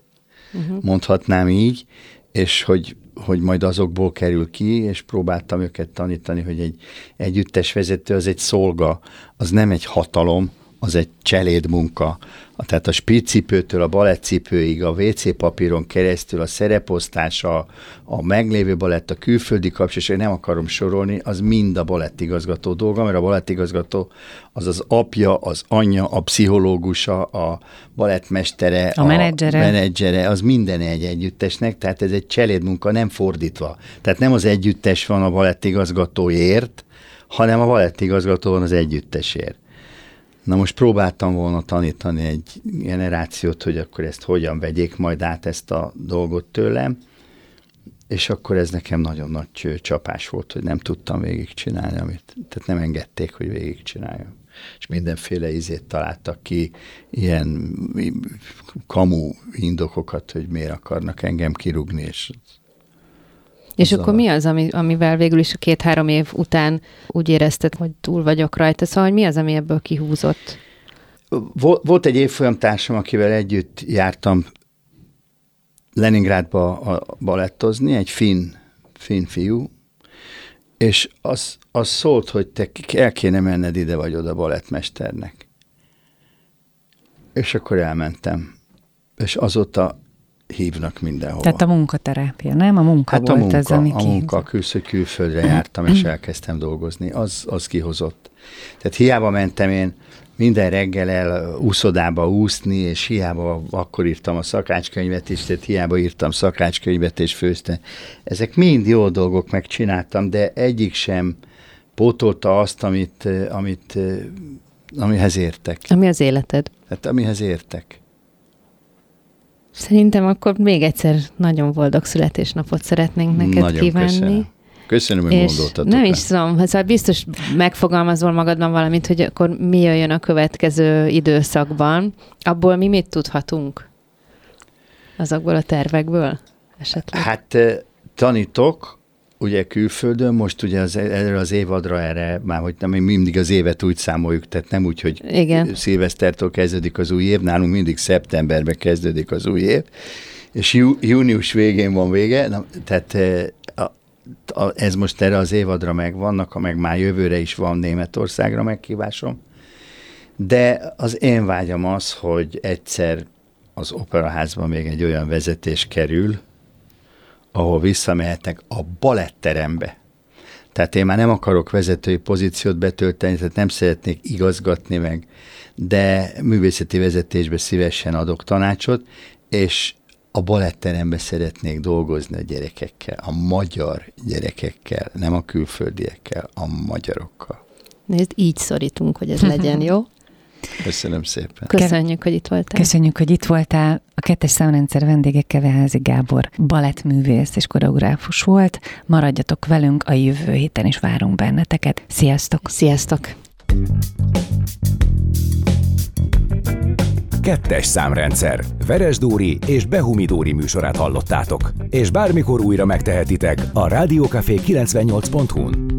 uh-huh. mondhatnám így, és hogy hogy majd azokból kerül ki, és próbáltam őket tanítani, hogy egy együttesvezető az egy szolga, az nem egy hatalom, az egy cselédmunka. Tehát a spiccipőtől a balettcipőig, a vé cé papíron keresztül, a szereposztás, a, a meglévő balett, a külföldi kapcsolat, és nem akarom sorolni, az mind a balettigazgató dolga, mert a balettigazgató az az apja, az anyja, a pszichológusa, a balettmestere, a, a menedzsere. menedzsere, az minden egy együttesnek, tehát ez egy cselédmunka, nem fordítva. Tehát nem az együttes van a balettigazgatóért, hanem a balettigazgató van az együttesért. Na most próbáltam volna tanítani egy generációt, hogy akkor ezt hogyan vegyék majd át ezt a dolgot tőlem, és akkor ez nekem nagyon nagy csapás volt, hogy nem tudtam végigcsinálni, amit, tehát nem engedték, hogy végigcsináljam. és mindenféle ízét találtak ki, ilyen kamu indokokat, hogy miért akarnak engem kirúgni, és És akkor a... mi az, ami, amivel végül is a két-három év után úgy érezted, hogy túl vagyok rajta? Szóval, hogy mi az, ami ebből kihúzott? Volt egy évfolyamtársam, akivel együtt jártam Leningrádba balettozni, egy finn, finn fiú, és az, az szólt, hogy te el kéne menned ide vagy oda balettmesternek. És akkor elmentem. És azóta hívnak mindenhol. Tehát a munkaterápia, nem? A munka hát volt a munka, ez, ami a munka, külször külföldre jártam, és elkezdtem dolgozni. Az, az kihozott. Tehát hiába mentem én minden reggel el úszodába úszni, és hiába akkor írtam a szakácskönyvet is, tehát hiába írtam szakácskönyvet és főztem. Ezek mind jó dolgok, megcsináltam, de egyik sem pótolta azt, amit, amit, amihez értek. Ami az életed. Hát amihez értek. Szerintem akkor még egyszer nagyon boldog születésnapot szeretnénk neked nagyon kívánni. Köszönöm. Köszönöm, hogy gondoltatok. Nem is tudom, szóval biztos megfogalmazol magadban valamit, hogy akkor mi jöjjön a következő időszakban. Abból mi mit tudhatunk? Azokból a tervekből esetleg? Hát tanítok, ugye külföldön, most ugye az, erre az évadra erre, már hogy nem, mindig az évet úgy számoljuk, tehát nem úgy, hogy igen, szilvesztertől kezdődik az új év, nálunk mindig szeptemberben kezdődik az új év, és jú, június végén van vége, na, tehát a, a, ez most erre az évadra megvannak, meg már jövőre is van Németországra meghívásom, de az én vágyam az, hogy egyszer az operaházban még egy olyan vezetés kerül, ahol visszamehetnek a baletterembe. Tehát én már nem akarok vezetői pozíciót betölteni, tehát nem szeretnék igazgatni meg, de művészeti vezetésbe szívesen adok tanácsot, és a baletterembe szeretnék dolgozni a gyerekekkel, a magyar gyerekekkel, nem a külföldiekkel, a magyarokkal. Nézd, így szorítunk, hogy ez legyen, jó? Köszönöm szépen. Köszönjük, hogy itt voltál. Köszönjük, hogy itt voltál. A kettes számrendszer vendége Keveházi Gábor balettművész és koreográfus volt. Maradjatok velünk, a jövő héten is várunk benneteket. Sziasztok! Sziasztok! Kettes számrendszer. Veres Dóri és Behumi Dóri műsorát hallottátok. És bármikor újra megtehetitek a Rádió Café kilencvennyolc pont hu-n.